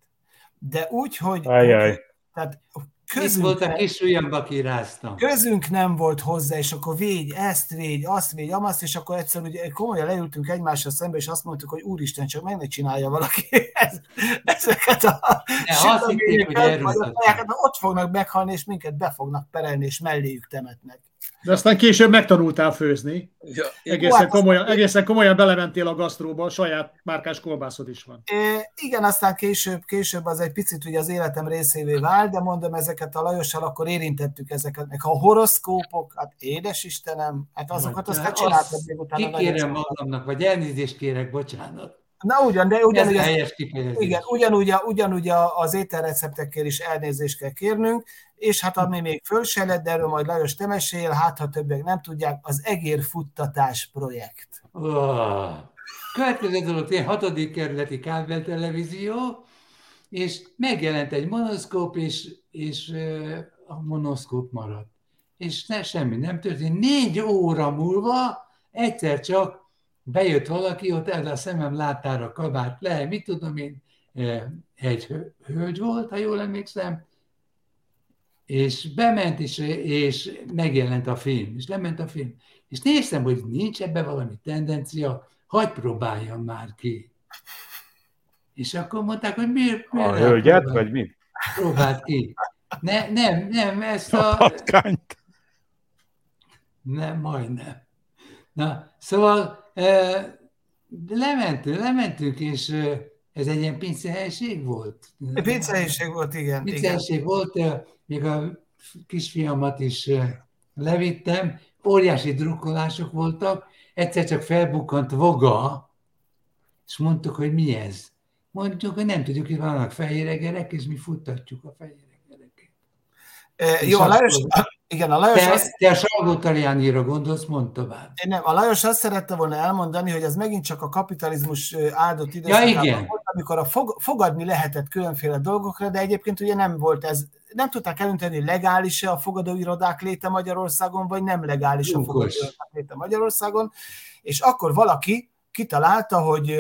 De úgy, hogy... Ajaj. Tehát közünk, volt a kis ujjamba kiráztam. Közünk nem volt hozzá, és akkor végy, ezt végy, azt végy, amazt, és akkor egyszerűen ugye, komolyan leültünk egymásra szembe, és azt mondtuk, hogy úristen, csak meg ne csinálja valaki ezeket a süteményeket, ott fognak meghalni, és minket be fognak perelni, és melléjük temetnek. De aztán később megtanultál főzni. Ja, egészen, hát komolyan, egészen komolyan belementél a gasztróba, a saját márkás kolbászod is van. Igen, aztán később, később az egy picit ugye az életem részévé vált, de mondom, ezeket a Lajossal akkor érintettük ezeket. Meg a horoszkópok, hát édes Istenem, hát azokat aztán csináltad még utána. Kikérem magamnak, vagy elnézést kérek, bocsánat. Na ugyan, de ugyanúgy, igen, ugyanúgy, ugyanúgy az ételreceptekkel is elnézést kell kérnünk, és hát ami még föl se lett, de erről majd Lajos te mesél, hát ha többiek nem tudják, az egérfuttatás projekt. Oh. Következő dolog, én hatodik kerületi kábel televízió, és megjelent egy monoszkóp, és, és a monoszkóp maradt. És ne, semmi nem történt. Négy óra múlva egyszer csak bejött valaki, ott el a szemem láttára kabát le, mit tudom én, egy hölgy volt, ha jól emlékszem, és bement, és, és megjelent a film, és lement a film. És néztem, hogy nincs ebben valami tendencia, hadd próbáljam már ki. És akkor mondták, hogy miért? miért a hölgyet, próbál, vagy mi? Próbáld ki. Ne, nem, nem, ezt a... a patkányt. Nem, majdnem. Na, szóval... Lementünk, lementünk, és ez egy ilyen pincehelyiség volt. Pincehelyiség volt, igen. Pincehelyiség volt, még a kisfiamat is levittem, óriási drukkolások voltak, egyszer csak felbukkant voga, és mondtuk, hogy mi ez. Mondjuk, hogy nem tudjuk, hogy vannak fehéregerek, és mi futtatjuk a fehéregereket. E, jó, Lajos... Igen, a Lajos te, azt... te a Salgó-Taljánira gondolsz, mondd tovább. Nem, a Lajos azt szerette volna elmondani, hogy ez megint csak a kapitalizmus áldott időszakában ja, volt, amikor a fog, fogadni lehetett különféle dolgokra, de egyébként ugye nem volt ez, nem tudták elönteni, legális-e a fogadóirodák léte Magyarországon, vagy nem legális Junkos. a fogadóirodák léte Magyarországon, és akkor valaki kitalálta, hogy,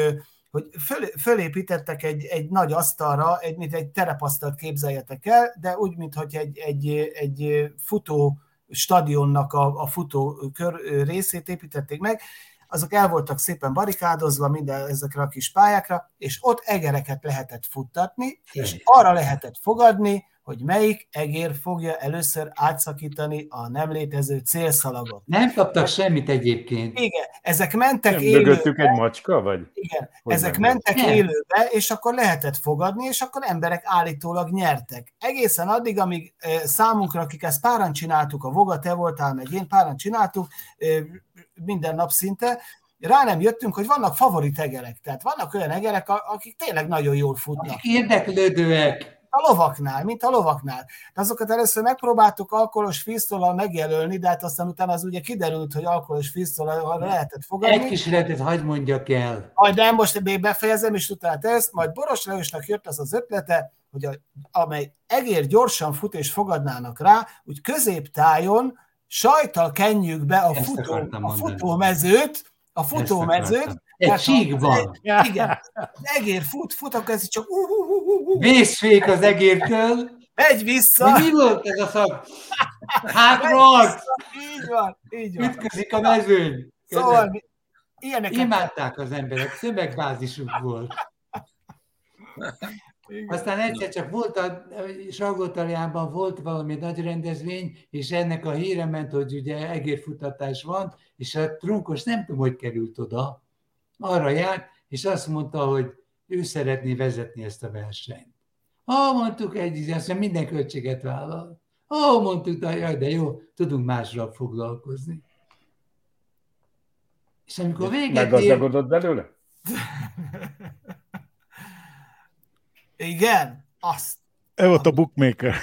hogy föl, fölépítettek egy, egy nagy asztalra, egy, mint egy terepasztalt képzeljetek el, de úgy, mintha egy, egy, egy futó stadionnak a, a futó kör részét építették meg, azok el voltak szépen barikádozva minden ezekre a kis pályákra, és ott egereket lehetett futtatni, és arra lehetett fogadni, hogy melyik egér fogja először átszakítani a nem létező célszalagot. Nem kaptak semmit egyébként. Igen, ezek mentek élőbe. Mögöttük egy macska, vagy? Igen, hogy ezek mentek nem. élőbe, és akkor lehetett fogadni, és akkor emberek állítólag nyertek. Egészen addig, amíg számunkra, akik ezt páran csináltuk, a Voga, te voltál, meg én páran csináltuk, minden nap szinte, rá nem jöttünk, hogy vannak favorit egerek. Tehát vannak olyan egerek, akik tényleg nagyon jól futnak. Érdeklődőek. A lovaknál, mint a lovaknál. De azokat először megpróbáltuk alkoholos fűsztollal megjelölni, de hát aztán utána az ugye kiderült, hogy alkoholos fűsztollal lehetett fogadni. Egy kísérletet hagyd mondjak el. Majd nem, most még befejezem, és utána ezt, majd Boros Lajosnak jött az az ötlete, hogy a, amely egér gyorsan fut és fogadnának rá, úgy középtájon sajttal kenjük be a, futó, a futómezőt, a futómezőt, egy sík van. Igen. Egér fut, fut, akkor ez csak uh, uh, uh, uh. Vészfék az egértől. Megy vissza. De mi volt ez a szak? Hátralt. Így van, így van. Ütközik a mezőny. Szóval, ilyeneket... Imádták az emberek, szövegbázisuk volt. Aztán egyszer csak volt, a Salgótarjánban volt valami nagy rendezvény, és ennek a híre ment, hogy ugye egérfutatás van, és a trunkos nem tudom, hogy került oda, arra járt, és azt mondta, hogy ő szeretné vezetni ezt a versenyt. Ha mondtuk egy, aztán minden költséget vállal. Ha mondtuk, de, de jó, tudunk másra foglalkozni. És amikor véget ér... Meggazdagodott belőle? Igen, azt. Ő volt a bookmaker.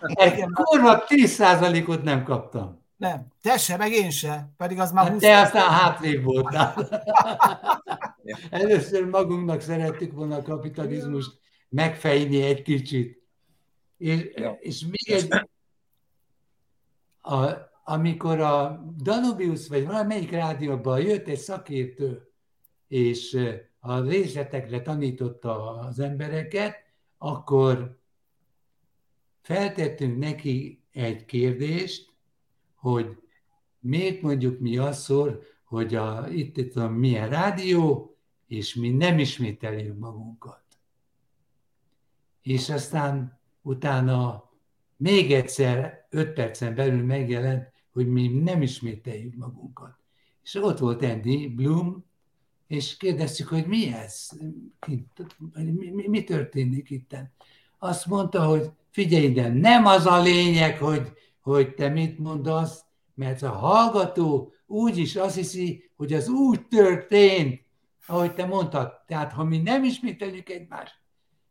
Egy kurva tíz százalékot nem kaptam. Nem, te se, meg én se, pedig az már hát húsz te aztán hátrébb voltál. Először magunknak szerettük volna a kapitalizmust megfejni egy kicsit. És, és még egy, a, amikor a Danubius, vagy valamelyik rádióban jött egy szakértő, és a részletekre tanította az embereket, akkor feltettünk neki egy kérdést, hogy miért mondjuk mi azzal, hogy a, itt, itt van milyen rádió, és mi nem ismételjük magunkat. És aztán utána még egyszer, öt percen belül megjelent, hogy mi nem ismételjük magunkat. És ott volt Andy Bloom, és kérdeztük, hogy mi ez? Mi, mi, mi történik itten? Azt mondta, hogy figyelj ide, nem az a lényeg, hogy hogy te mit mondasz, mert a hallgató úgy is azt hiszi, hogy az úgy történt, ahogy te mondtad. Tehát, ha mi nem ismételjük egymást,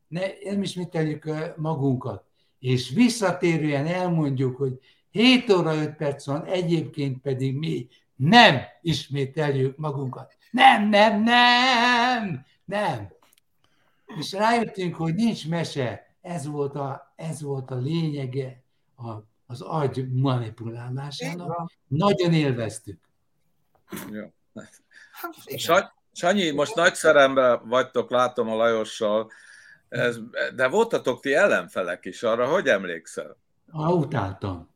nem ismételjük magunkat, és visszatérően elmondjuk, hogy hét óra öt perc van, egyébként pedig mi nem ismételjük magunkat. Nem, nem, nem, nem. És rájöttünk, hogy nincs mese. Ez volt a, ez volt a lényege a az agy manipulálásának. Nagyon élveztük. Jó. Sanyi, most nagy szeremben vagytok, látom a Lajossal, ez, de voltatok ti ellenfelek is arra, hogy emlékszel? Ha, utáltam.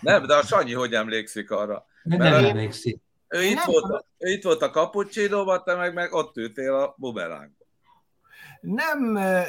Nem, de a Sanyi hogy emlékszik arra? Nem, nem emlékszik. Ő itt, nem volt, ő itt volt a kapucsinóban, te meg, meg ott ültél a bumeránkban. Nem,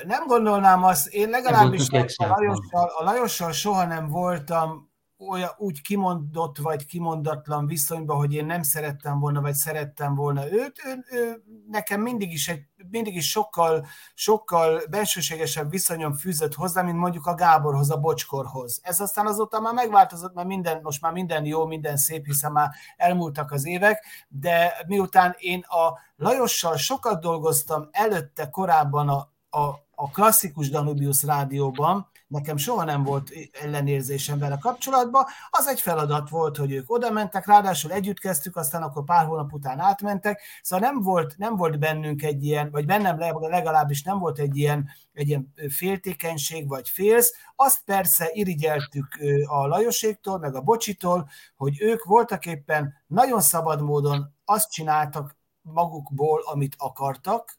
nem gondolnám azt, én legalábbis a Lajossal, a Lajossal soha nem voltam olyan úgy kimondott vagy kimondatlan viszonyban, hogy én nem szerettem volna, vagy szerettem volna őt. Ő, ő, nekem mindig is, egy, mindig is sokkal, sokkal bensőségesebb viszonyom fűzött hozzá, mint mondjuk a Gáborhoz, a Bocskorhoz. Ez aztán azóta már megváltozott, mert minden, most már minden jó, minden szép, hiszen már elmúltak az évek, de miután én a Lajossal sokat dolgoztam előtte korábban a, a, a klasszikus Danubius rádióban, nekem soha nem volt ellenérzésem vele kapcsolatban, az egy feladat volt, hogy ők oda mentek, ráadásul együtt kezdtük, aztán akkor pár hónap után átmentek, szóval nem volt, nem volt bennünk egy ilyen, vagy bennem legalábbis nem volt egy ilyen, egy ilyen féltékenység, vagy félsz, azt persze irigyeltük a Lajoséktól, meg a Bocsitól, hogy ők voltak éppen nagyon szabad módon azt csináltak magukból, amit akartak.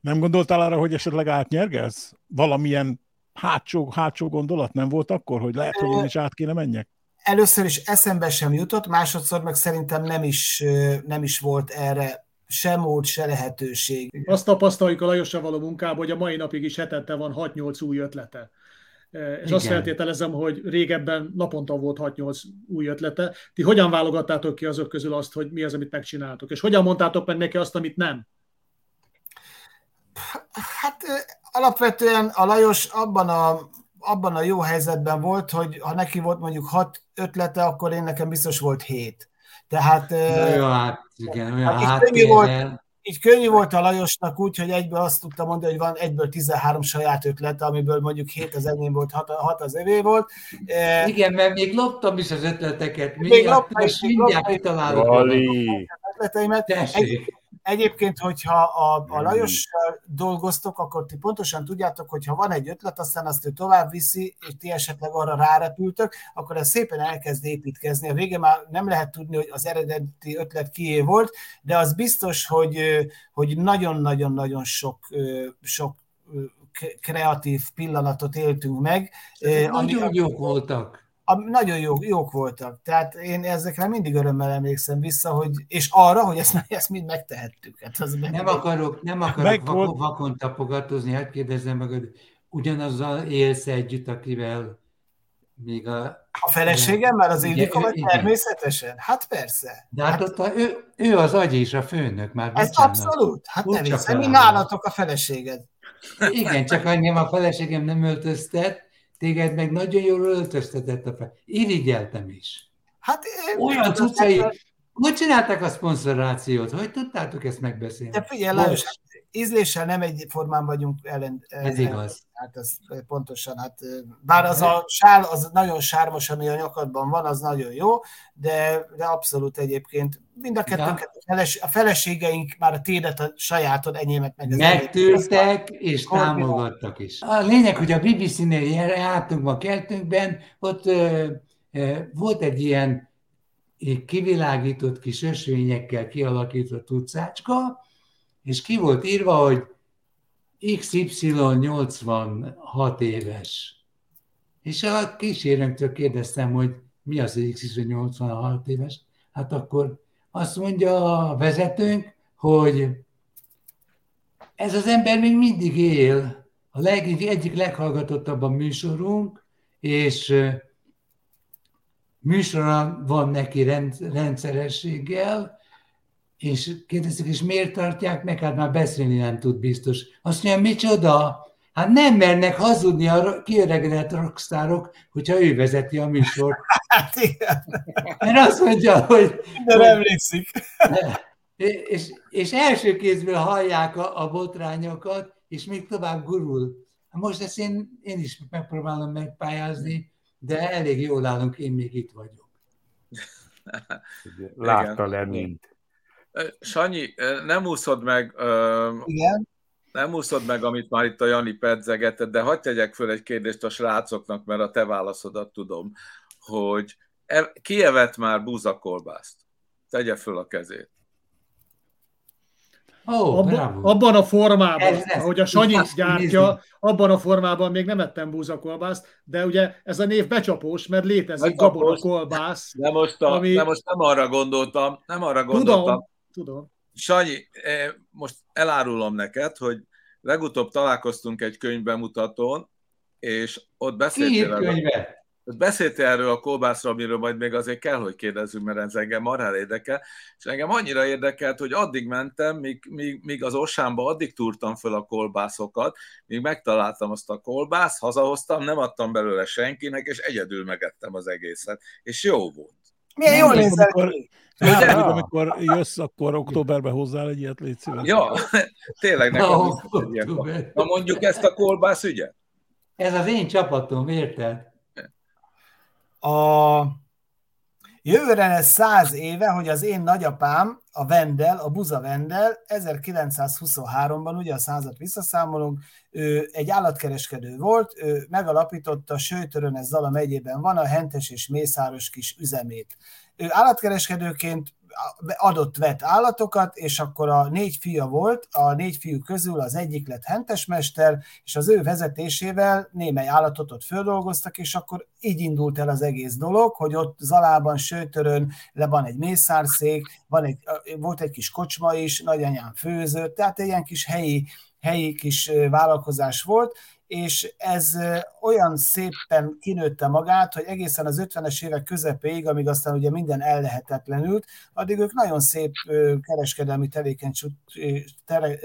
Nem gondoltál arra, hogy esetleg átnyergelsz? Valamilyen hátsó, hátsó gondolat nem volt akkor, hogy lehet, hogy én is át kéne menjek? Először is eszembe sem jutott, másodszor meg szerintem nem is, nem is volt erre se mód, se lehetőség. Azt tapasztaljuk a Lajossal való munkában, hogy a mai napig is hetente van hat-nyolc új ötlete. És igen, azt feltételezem, hogy régebben naponta volt hat-nyolc új ötlete. Ti hogyan válogattátok ki azok közül azt, hogy mi az, amit megcsináltok? És hogyan mondtátok meg neki azt, amit nem? Hát alapvetően a Lajos abban a, abban a jó helyzetben volt, hogy ha neki volt mondjuk hat ötlete, akkor én nekem biztos volt hét. Tehát jó, hát, igen, olyan hát hát könnyű volt, így könnyű volt a Lajosnak úgy, hogy egyből azt tudta mondani, hogy van egyből tizenhárom saját ötlete, amiből mondjuk hét az enyém volt, hat az övé volt. Igen, mert még loptam is az ötleteket. Még, még loptam is, még loptam ötleteimet. Tessék! Egyébként, hogyha a, a Lajossal dolgoztok, akkor ti pontosan tudjátok, hogy ha van egy ötlet, aztán azt ő tovább viszi, és ti esetleg arra rárepültök, akkor ez szépen elkezd építkezni. A vége már nem lehet tudni, hogy az eredeti ötlet kié volt, de az biztos, hogy, hogy nagyon-nagyon-nagyon sok, sok kreatív pillanatot éltünk meg. Nagyon jók voltak. A, nagyon jók, jók voltak. Tehát én ezekre mindig örömmel emlékszem vissza, hogy, és arra, hogy ezt, ezt mind megtehettük. Hát az meg... Nem akarok, nem akarok vakon, vakon tapogatózni, hát kérdezzem magad, ugyanazzal élsz együtt, akivel még a... A feleségemmel az Ildikóval természetesen? Hát persze. De hát, hát ott a, ő, ő az agy és a főnök már. Ez abszolút. Hát nem hiszem, mi nálatok a feleséged. Igen, csak annyira a feleségem nem öltöztet, téged meg nagyon jól öltöztetett a fel. Irigyeltem is. Hát, olyan cuccai... Hogy tettem... csinálták a szponzorációt? Hogy tudtátok ezt megbeszélni? De figyelj, Lajos, hát, ízléssel nem egyformán vagyunk ellen. Ez ellen, igaz. Hát ez pontosan. Hát, bár az a sál, az nagyon sármos, ami a nyakadban van, az nagyon jó, de, de abszolút egyébként. Mind a kettőnket a, feles, a feleségeink már a tédet a sajátod, enyémet meg. Megtűrtek és támogattak is. A lényeg, hogy a bé bé cé-nél jártunk a kertünkben, ott ö, ö, volt egy ilyen kivilágított kis ösvényekkel kialakított utcácska, és ki volt írva, hogy iksz ipszilon nyolcvanhat éves. És a kísérőnktől kérdeztem, hogy mi az, hogy iksz ipszilon nyolcvanhat éves? Hát akkor azt mondja a vezetőnk, hogy ez az ember még mindig él, a leg, egyik leghallgatottabb a műsorunk, és műsora van neki rend, rendszerességgel, és kérdeztük, és miért tartják meg? Hát már beszélni nem tud biztos. Azt mondja, micsoda? Hát nem mernek hazudni a kiöregedett rockstárok, hogyha ő vezeti a műsort. Hát igen. Mert azt mondja, hogy... Nem emlékszik. És, és első kézből hallják a, a botrányokat, és még tovább gurul. Most ezt én, én is megpróbálom megpályázni, de elég jól állunk, én még itt vagyok. Látta le mint. Sanyi, nem úszod meg, igen? Nem úszod meg, amit már itt a Jani pedzegetett, de hadd tegyek föl egy kérdést a srácoknak, mert a te válaszodat tudom, hogy ki evett már búzakolbászt? Tegye föl a kezét. Oh, abba, abban a formában, ahogy a Sanyi gyártja, abban a formában még nem ettem búzakolbászt, de ugye ez a név becsapós, mert létezik gabonakolbász. De most, a, ami... de most nem arra gondoltam, nem arra gondoltam. Tudom. Tudom. Sanyi, most elárulom neked, hogy legutóbb találkoztunk egy könyvbemutatón, és ott beszéltél, erről, ott beszéltél erről a kolbászról, amiről majd még azért kell, hogy kérdezzünk, mert ez engem marhára érdekel, és engem annyira érdekelt, hogy addig mentem, míg, míg, míg az Orsánba addig túrtam föl a kolbászokat, míg megtaláltam azt a kolbászt, hazahoztam, nem adtam belőle senkinek, és egyedül megettem az egészet, és jó volt. Milyen jól nézel ki? Amikor jössz, akkor októberben hozzá egy ilyet, légy szíves. Ja, tényleg nekem. Na, na mondjuk ezt a kolbász ügyet. Ez az én csapatom, érted? A jövőre lesz száz éve, hogy az én nagyapám, a Vendel, a Búza Vendel, ezerkilencszázhuszonháromban, ugye a százat visszaszámolunk, ő egy állatkereskedő volt, ő megalapította Söjtörön, ez Zala megyében van, a hentes és mészáros kis üzemét. Ő állatkereskedőként adott-vett állatokat, és akkor a négy fia volt, a négy fiú közül az egyik lett hentesmester, és az ő vezetésével némely állatot ott földolgoztak, és akkor így indult el az egész dolog, hogy ott Zalában, Söjtörön le van egy mészárszék, van egy, volt egy kis kocsma is, nagyanyám főzött, tehát egy ilyen kis helyi, helyi kis vállalkozás volt, és ez olyan szépen kinőtte magát, hogy egészen az ötvenes évek közepéig, amíg aztán ugye minden ellehetetlenült, addig ők nagyon szép kereskedelmi, tevékenység,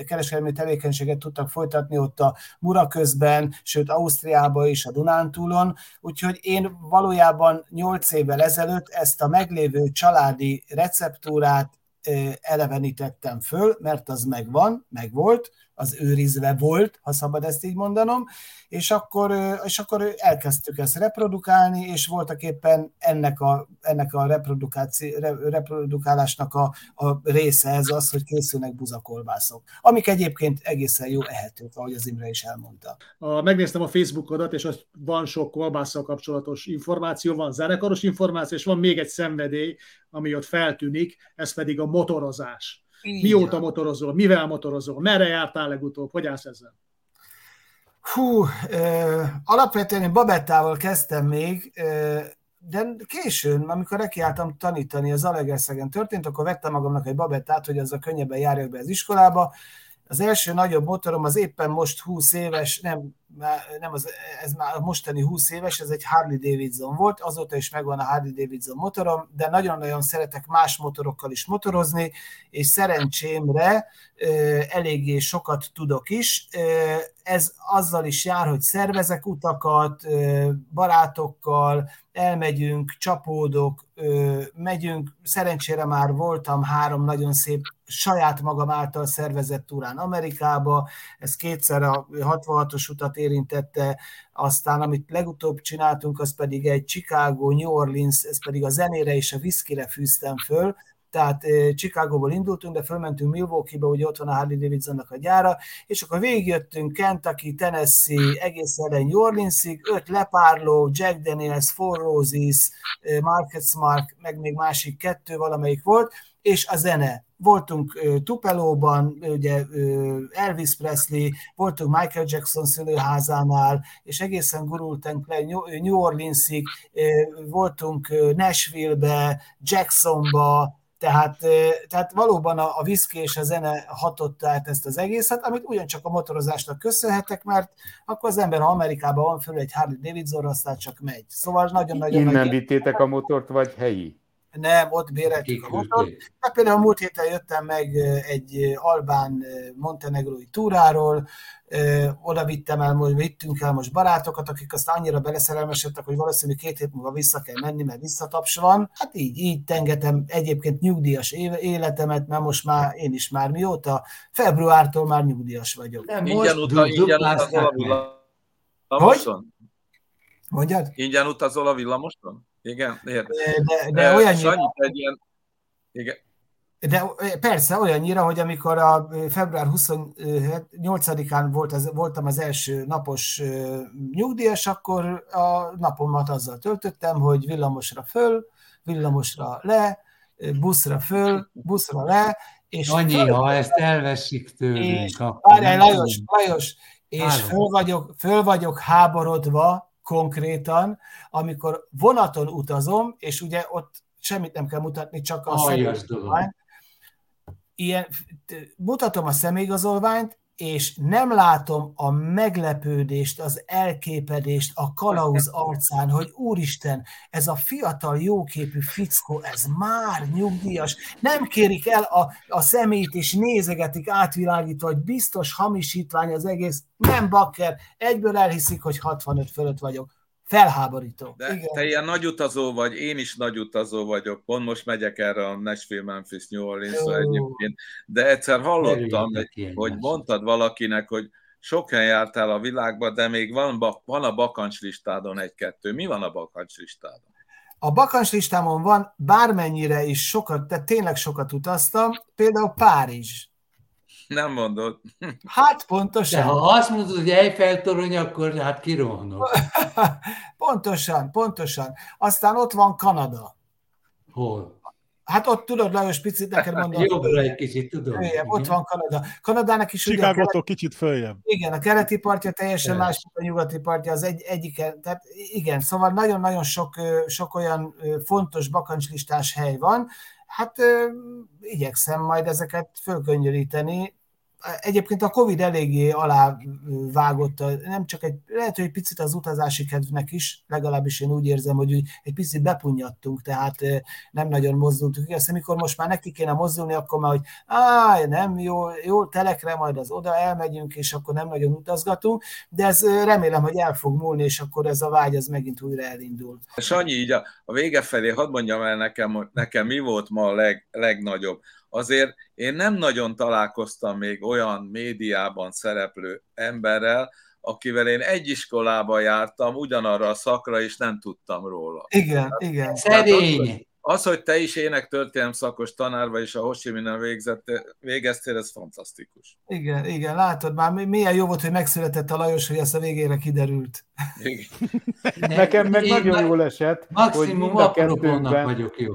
kereskedelmi tevékenységet tudtak folytatni ott a Muraközben, sőt Ausztriában is, a Dunántúlon, úgyhogy én valójában nyolc évvel ezelőtt ezt a meglévő családi receptúrát elevenítettem föl, mert az megvan, megvolt, az őrizve volt, ha szabad ezt így mondanom, és akkor, és akkor elkezdtük ezt reprodukálni, és voltak éppen ennek a, ennek a reprodukálásnak a, a része ez az, hogy készülnek buzakolbászok, amik egyébként egészen jó ehetők, ahogy az Imre is elmondta. A, megnéztem a Facebookodat, és az van sok kolbásszal kapcsolatos információ, van zenekaros információ, és van még egy szenvedély, ami ott feltűnik, ez pedig a motorozás. Igen. Mióta motorozol? Mivel motorozol? Merre jártál legutóbb? Hogy állsz ezzel? Hú, ö, alapvetően én babettával kezdtem még, ö, de későn, amikor nekiálltam tanítani, az Zalaegerszegen történt, akkor vettem magamnak egy babettát, hogy azzal könnyebben járjak be az iskolába. Az első nagyobb motorom az éppen most húsz éves, nem, nem az, ez már mostani húsz éves, ez egy Harley-Davidson volt, azóta is megvan a Harley-Davidson motorom, de nagyon-nagyon szeretek más motorokkal is motorozni, és szerencsémre eléggé sokat tudok is. Ez azzal is jár, hogy szervezek utakat, barátokkal, elmegyünk, csapódok, megyünk. Szerencsére már voltam három nagyon szép saját magam által szervezett túrán Amerikába, ez kétszer a hatvanhatos utat érintette, aztán amit legutóbb csináltunk, az pedig egy Chicago, New Orleans, ez pedig a zenére és a viszkire fűztem föl, tehát Chicagóból indultunk, de fölmentünk Milwaukee-ba, ugye ott van a Harley-Davidsonnak a gyára, és akkor végigjöttünk Kentucky, Tennessee, egészen New Orleansig, öt lepárló, Jack Daniels, Four Roses, Markets Mark, meg még másik kettő valamelyik volt, és a zene. Voltunk Tupelóban, ugye Elvis Presley, voltunk Michael Jackson szülőházánál, és egészen gurultunk le New Orleansig, voltunk Nashville-be, Jacksonba, Tehát, tehát valóban a, a viszki és a zene hatott át ezt az egészet, amit ugyancsak a motorozásnak köszönhetek, mert akkor az ember, ha Amerikában van föl egy Harley-Davidsonra, aztán csak megy. Szóval nagyon-nagyon... Innen nagy vittétek ér- a motort, vagy helyi? Nem, ott béreltük a motort. De például múlt héten jöttem meg egy albán montenegrói túráról, oda vittem el, most vittünk el most barátokat, akik aztán annyira beleszerelmesedtek, hogy valószínűleg két hét múlva vissza kell menni, mert visszataps van. Hát így, így tengetem egyébként nyugdíjas életemet, mert most már én is már mióta, februártól már nyugdíjas vagyok. Nem, ingyen utazol, ingyen utazol a villamoson? Mondjad? Ingyen utazol a villamoson? Igen, érdekel. De, de olyan nyilván... ilyen... Igen. De persze olyannyira, hogy amikor a február huszonnyolcadikán volt az, voltam az első napos nyugdíjas, akkor a napomat azzal töltöttem, hogy villamosra föl, villamosra le, buszra föl, buszra le, és... Annyi, ha ezt elveszik tőlünk, akkor... Várjál, Lajos, Lajos, és föl vagyok, föl vagyok háborodva konkrétan, amikor vonaton utazom, és ugye ott semmit nem kell mutatni, csak a személyigazolványt. Ilyen, mutatom a személyigazolványt, és nem látom a meglepődést, az elképedést a kalauz arcán, hogy úristen, ez a fiatal jóképű fickó, ez már nyugdíjas, nem kérik el a, a szemét, és nézegetik átvilágítva, hogy biztos hamisítvány az egész, nem bakker, egyből elhiszik, hogy hatvanöt fölött vagyok. Felháborító. De igen. Te ilyen nagy utazó vagy, én is nagy utazó vagyok, pont most megyek erre a Nashville, Memphis, New Orleans-ra egyébként, de egyszer hallottam, hogy mondtad valakinek, hogy sok helyen jártál a világban, de még van, van a bakancslistádon egy-kettő. Mi van a bakancslistádon? A bakancslistámon van, bármennyire is sokat, de tényleg sokat utaztam, például Párizs. Nem mondod. Hát pontosan. De ha azt mondod, hogy Eiffel torony, akkor hát kirohanok. Pontosan, pontosan. Aztán ott van Kanada. Hol? Hát ott tudod, Lajos, picit neked mondom. Jobbra egy kicsit, tudom. Följebb, ott van Kanada. Kanadának is... Chicagótól kicsit följebb. Igen, a keleti partja teljesen más, mint a nyugati partja, az egy, egyiken. Tehát igen, szóval nagyon-nagyon sok, sok olyan fontos bakancslistás hely van. Hát igyekszem majd ezeket fölkönnyöríteni. Egyébként a Covid eléggé alávágott, nem csak egy, lehet, hogy egy picit az utazási kedvnek is, legalábbis én úgy érzem, hogy egy picit bepunnyadtunk, tehát nem nagyon mozdultunk. Aztán, mikor most már neki kéne mozdulni, akkor már, hogy áj, nem, jó, jó telekre, majd az oda elmegyünk, és akkor nem nagyon utazgatunk, de ez remélem, hogy el fog múlni, és akkor ez a vágy, ez megint újra elindul. Sanyi, így a, a vége felé hadd mondjam el nekem, nekem mi volt ma a leg, legnagyobb. Azért én nem nagyon találkoztam még olyan médiában szereplő emberrel, akivel én egy iskolába jártam, ugyanarra a szakra, és nem tudtam róla. Igen, hát, igen. Szerény. Az, az, hogy te is énektörténelem szakos tanárba és a Ho Si Mihnben végeztél, ez fantasztikus. Igen, igen, látod már, milyen jó volt, hogy megszületett a Lajos, hogy ezt a végére kiderült. Igen. Nekem meg én nagyon jól esett, hogy mind a kettőnkben vagyok jó.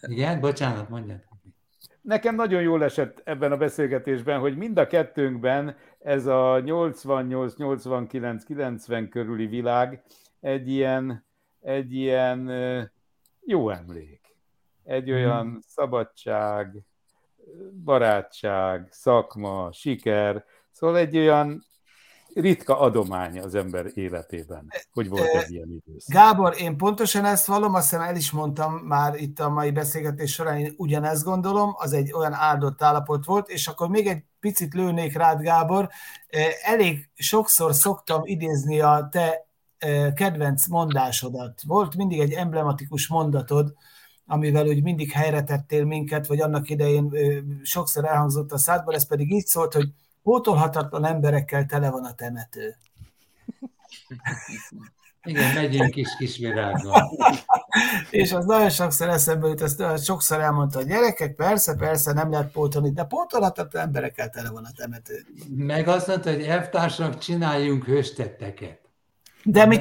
Igen, bocsánat, mondjad. Nekem nagyon jól esett ebben a beszélgetésben, hogy mind a kettőnkben ez a nyolcvannyolc nyolcvankilenc kilencven körüli világ egy ilyen, egy ilyen jó emlék. Egy olyan hmm. szabadság, barátság, szakma, siker, szóval egy olyan ritka adomány az ember életében, hogy volt egy ilyen időszak. Gábor, én pontosan ezt vallom, azt hiszem el is mondtam már itt a mai beszélgetés során, én ugyanezt gondolom, az egy olyan áldott állapot volt, és akkor még egy picit lőnék rád, Gábor, elég sokszor szoktam idézni a te kedvenc mondásodat. Volt mindig egy emblematikus mondatod, amivel úgy mindig helyre tettél minket, vagy annak idején sokszor elhangzott a szádban, ez pedig így szólt, hogy pótolhatatlan emberekkel tele van a temető. Igen, megyünk is kisvirággal. És az nagyon sokszor eszembe jut, ezt sokszor elmondta a gyerekek, persze, persze, nem lehet pótolni, de pótolhatatlan emberekkel tele van a temető. Meg azt mondta, hogy elvtársak, csináljunk hőstetteket. De, mi,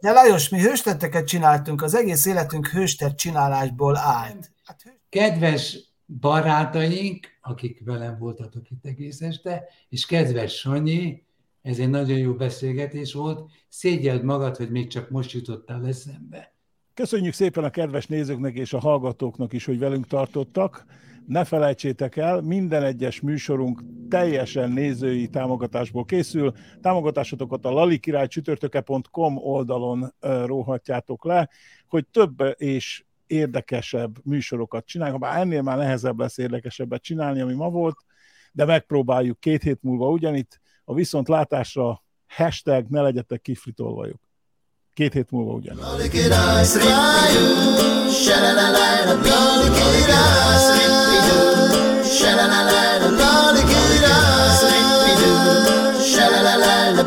de Lajos, mi hőstetteket csináltunk, az egész életünk hőstett csinálásból állt. Hát, kedves barátaink, akik velem voltatok itt egész este, és kedves Sanyi, ez egy nagyon jó beszélgetés volt, szégyeld magad, hogy még csak most jutottál eszembe. Köszönjük szépen a kedves nézőknek és a hallgatóknak is, hogy velünk tartottak. Ne felejtsétek el, minden egyes műsorunk teljesen nézői támogatásból készül. Támogatásotokat a lali király csütörtöke pont com oldalon róhatjátok le, hogy több és érdekesebb műsorokat csinálunk, bár ennél már nehezebb lesz érdekesebbet csinálni, ami ma volt, de megpróbáljuk két hét múlva ugyanitt. A viszontlátásra hashtag ne legyetek kifritolvajok. Két hét múlva ugyanitt. Lord, get up, sleep you. Sha-la-la-la, Lord, get up, sleep you. Sha-la-la-la, Lord, get up, sleep you. Sha-la-la-la,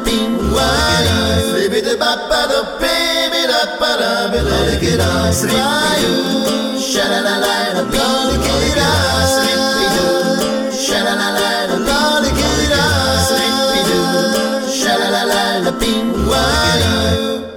be wild.